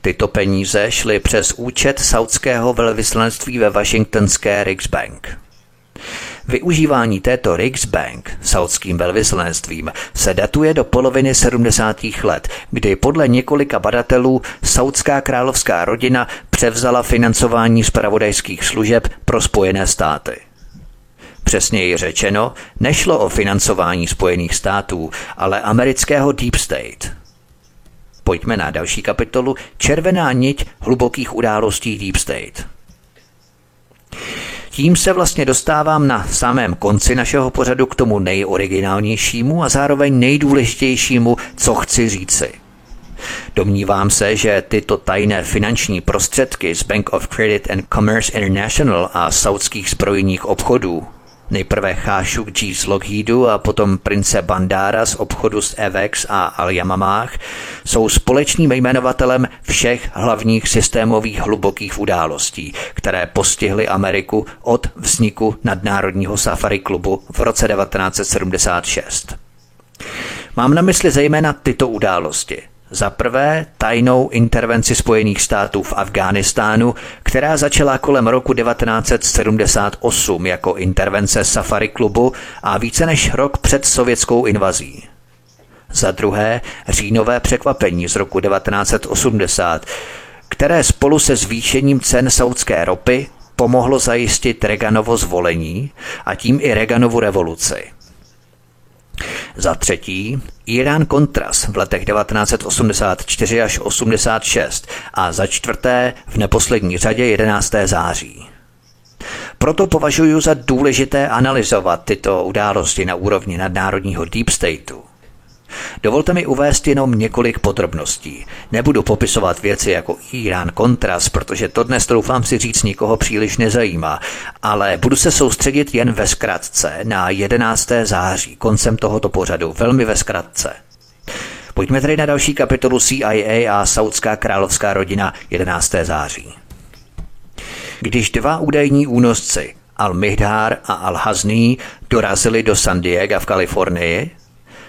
Tyto peníze šly přes účet saudského velvyslanství ve washingtonské Riggs Bank. Využívání této Riggs Bank saudským velvyslanectvím se datuje do poloviny sedmdesátých let, kdy podle několika badatelů saudská královská rodina převzala financování zpravodajských služeb pro Spojené státy. Přesněji řečeno, nešlo o financování Spojených států, ale amerického Deep State. Pojďme na další kapitolu Červená niť hlubokých událostí Deep State. Tím se vlastně dostávám na samém konci našeho pořadu k tomu nejoriginálnějšímu a zároveň nejdůležitějšímu, co chci říci. Domnívám se, že tyto tajné finanční prostředky z Bank of Credit and Commerce International a saudských zbrojních obchodů, nejprve Khashoggi z Lockheedu a potom prince Bandara z obchodu s Avex a Al-Jamamah, jsou společným jmenovatelem všech hlavních systémových hlubokých událostí, které postihly Ameriku od vzniku nadnárodního safari klubu v roce devatenáct set sedmdesát šest. Mám na mysli zejména tyto události. Za prvé tajnou intervenci Spojených států v Afghánistánu, která začala kolem roku devatenáct set sedmdesát osm jako intervence Safari klubu a více než rok před sovětskou invazí. Za druhé říjnové překvapení z roku devatenáct set osmdesát, které spolu se zvýšením cen saudské ropy pomohlo zajistit Reaganovo zvolení a tím i Reaganovu revoluci. Za třetí, Irán-Contras v letech devatenáct set osmdesát čtyři až osmdesát šest a za čtvrté v neposlední řadě jedenáctého září. Proto považuji za důležité analyzovat tyto události na úrovni nadnárodního Deep Stateu. Dovolte mi uvést jenom několik podrobností. Nebudu popisovat věci jako Irán-Contras, protože to dnes, doufám si říct, nikoho příliš nezajímá, ale budu se soustředit jen ve zkratce na jedenáctého září, koncem tohoto pořadu, velmi ve zkratce. Pojďme tedy na další kapitolu C I A a Saudská královská rodina jedenáctého září. když dva údajní únosci, Al-Mihdar a Al-Hazný, dorazili do San Diega v Kalifornii?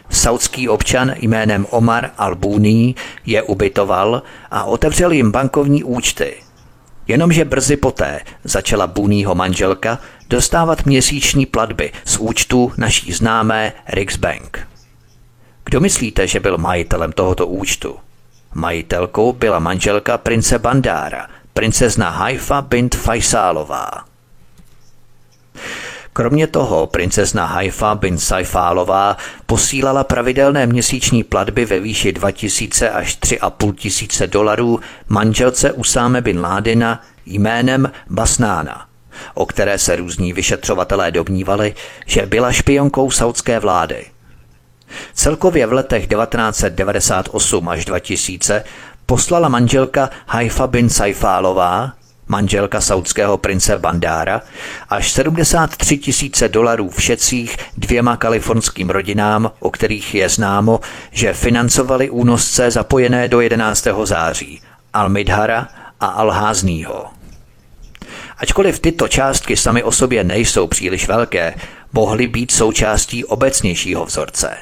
Saudský občan jménem Omar Al-Buni je ubytoval a otevřel jim bankovní účty. Jenomže brzy poté začala Buniho manželka dostávat měsíční platby z účtu naší známé Riggs Bank. Kdo myslíte, že byl majitelem tohoto účtu? Majitelkou byla manželka prince Bandára, princezna Haifa bint Faisálová. Kromě toho princezna Haifa bint Faisálová posílala pravidelné měsíční platby ve výši dva tisíce až tři a půl tisíce dolarů manželce Usáme bin Ládina jménem Basnána, o které se různí vyšetřovatelé domnívali, že byla špionkou saudské vlády. Celkově v letech devatenáct set devadesát osm až dva tisíce poslala manželka Haifa bint Faisálová, manželka saudského prince Bandára, až sedmdesát tři tisíce dolarů všecích dvěma kalifornským rodinám, o kterých je známo, že financovali únosce zapojené do jedenáctého září, Al-Midhara a Al-Házního. Ačkoliv tyto částky samy o sobě nejsou příliš velké, mohly být součástí obecnějšího vzorce.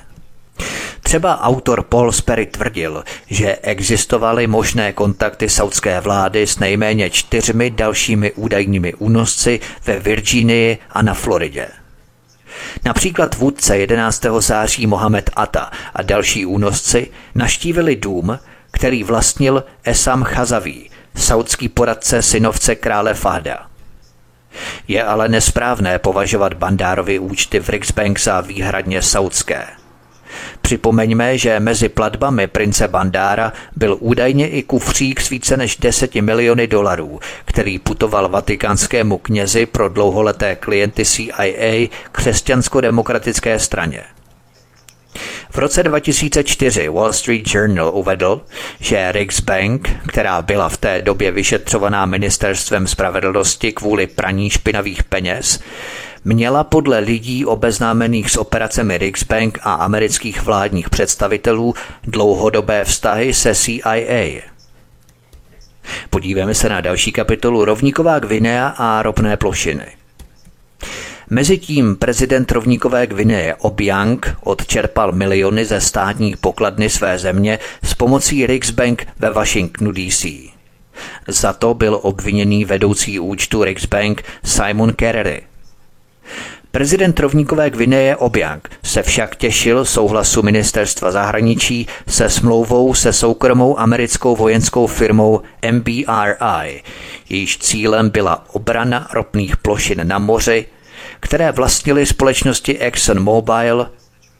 Třeba autor Paul Sperry tvrdil, že existovaly možné kontakty saudské vlády s nejméně čtyřmi dalšími údajnými únosci ve Virginii a na Floridě. Například vůdce jedenáctého září Mohamed Atta a další únosci navštívili dům, který vlastnil Esam Chazaví, saudský poradce synovce krále Fahda. Je ale nesprávné považovat Bandárovy účty v Riggs Bank za výhradně saudské. Připomeňme, že mezi platbami prince Bandára byl údajně i kufřík s více než deseti miliony dolarů, který putoval vatikánskému knězi pro dlouholeté klienty C I A křesťansko-demokratické straně. V roce dva tisíce čtyři Wall Street Journal uvedl, že Riggs Bank, která byla v té době vyšetřovaná ministerstvem spravedlnosti kvůli praní špinavých peněz, měla podle lidí obeznámených s operacemi Riggs Bank a amerických vládních představitelů dlouhodobé vztahy se C I A. Podívejme se na další kapitolu Rovníková Gvinea a ropné plošiny. Mezitím prezident Rovníkové Gvineje Obiang odčerpal miliony ze státní pokladny své země s pomocí Riggs Bank ve Washingtonu D C. Za to byl obviněný vedoucí účtu Riggs Bank Simon Kerry. Prezident Rovníkové Gvineje Obiang se však těšil souhlasu ministerstva zahraničí se smlouvou se soukromou americkou vojenskou firmou M B R I, jejíž cílem byla obrana ropných plošin na moři, které vlastnily společnosti Exxon Mobil,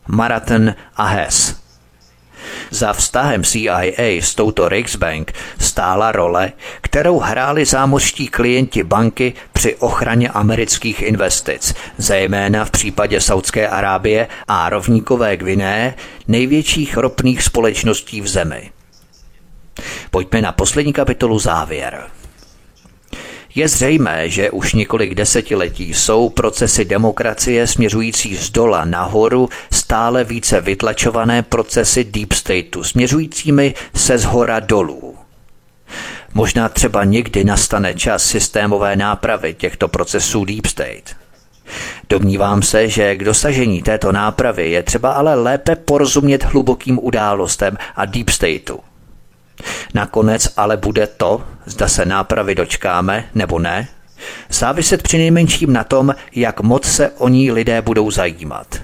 Marathon a Hess. Za vztahem C I A s touto Riggs Bank stála role, kterou hráli zámořští klienti banky při ochraně amerických investic, zejména v případě Saudské Arábie a Rovníkové Gvineje, největších ropných společností v zemi. Pojďme na poslední kapitolu závěr. Je zřejmé, že už několik desetiletí jsou procesy demokracie směřující z dola nahoru stále více vytlačované procesy deep stateu směřujícími se zhora dolů. Možná třeba někdy nastane čas systémové nápravy těchto procesů deep state. Domnívám se, že k dosažení této nápravy je třeba ale lépe porozumět hlubokým událostem a deep stateu. Nakonec ale bude to, zda se nápravy dočkáme nebo ne, záviset přinejmenším na tom, jak moc se o ní lidé budou zajímat.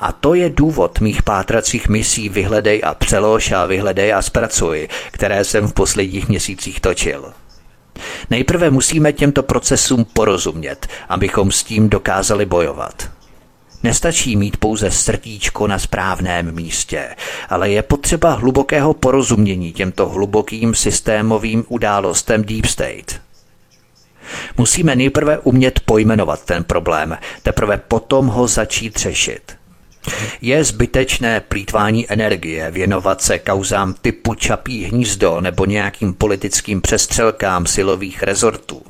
A to je důvod mých pátracích misí Vyhledej a přelož a Vyhledej a zpracuj, které jsem v posledních měsících točil. Nejprve musíme těmto procesům porozumět, abychom s tím dokázali bojovat. Nestačí mít pouze srdíčko na správném místě, ale je potřeba hlubokého porozumění těmto hlubokým systémovým událostem deep state. Musíme nejprve umět pojmenovat ten problém, teprve potom ho začít řešit. Je zbytečné plýtvání energie věnovat se kauzám typu Čapí hnízdo nebo nějakým politickým přestřelkám silových rezortů.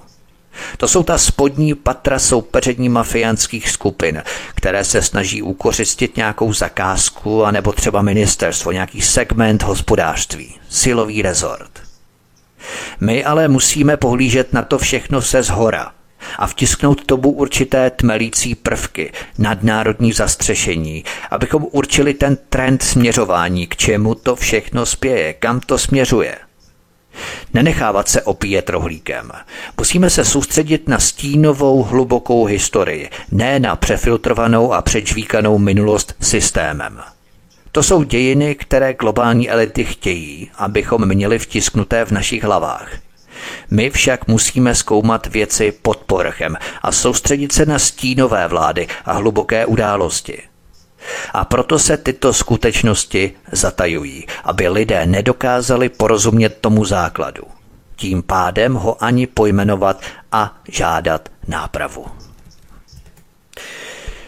To jsou ta spodní patra soupeření mafiánských skupin, které se snaží ukořistit nějakou zakázku anebo třeba ministerstvo, nějaký segment hospodářství, silový rezort. My ale musíme pohlížet na to všechno se zhora a vtisknout tomu určité tmelící prvky, nadnárodní zastřešení, abychom určili ten trend směřování, k čemu to všechno spěje, kam to směřuje. Nenechávat se opíjet rohlíkem. Musíme se soustředit na stínovou, hlubokou historii, ne na přefiltrovanou a předžvíkanou minulost systémem. To jsou dějiny, které globální elity chtějí, abychom měli vtisknuté v našich hlavách. My však musíme zkoumat věci pod povrchem a soustředit se na stínové vlády a hluboké události. A proto se tyto skutečnosti zatajují, aby lidé nedokázali porozumět tomu základu. Tím pádem ho ani pojmenovat a žádat nápravu.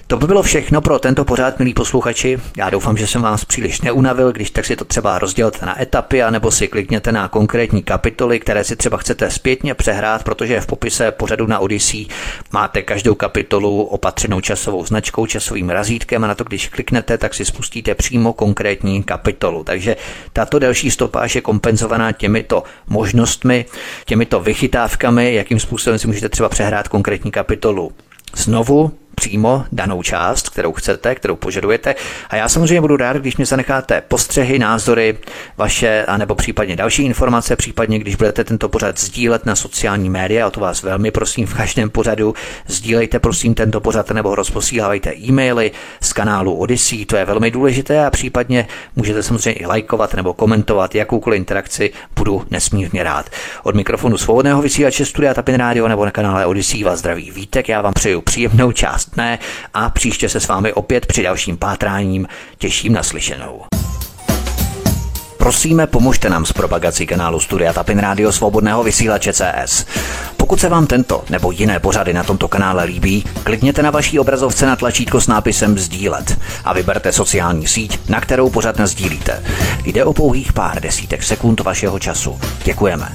To by bylo všechno pro tento pořád, milí posluchači. Já doufám, že jsem vás příliš neunavil, když tak si to třeba rozdělte na etapy, anebo si klikněte na konkrétní kapitoly, které si třeba chcete zpětně přehrát, protože v popise pořadu na Odyssey máte každou kapitolu opatřenou časovou značkou, časovým razítkem a na to, když kliknete, tak si spustíte přímo konkrétní kapitolu. Takže tato delší stopáž je kompenzovaná těmito možnostmi, těmito vychytávkami, jakým způsobem si můžete třeba přehrát konkrétní kapitolu znovu, přímo danou část, kterou chcete, kterou požadujete. A já samozřejmě budu rád, když mě zanecháte postřehy, názory vaše, anebo případně další informace, případně když budete tento pořad sdílet na sociální média, o to vás velmi prosím v každém pořadu, sdílejte prosím tento pořad nebo rozposílávejte e-maily z kanálu Odyssey, to je velmi důležité a případně můžete samozřejmě i lajkovat nebo komentovat jakoukoliv interakci, budu nesmírně rád. Od mikrofonu Svobodného vysílače Studia Tapen Radio nebo na kanále Odyssey vás zdraví Vítek, já vám přeju příjemnou část dne a příště se s vámi opět při dalším pátráním těším na slyšenou. Prosíme, pomožte nám s propagací kanálu Studia Tapin Radio Svobodného vysílače C S. Pokud se vám tento nebo jiné pořady na tomto kanále líbí, klikněte na vaší obrazovce na tlačítko s nápisem sdílet a vyberte sociální síť, na kterou pořad nasdílíte. Jde o pouhých pár desítek sekund vašeho času. Děkujeme.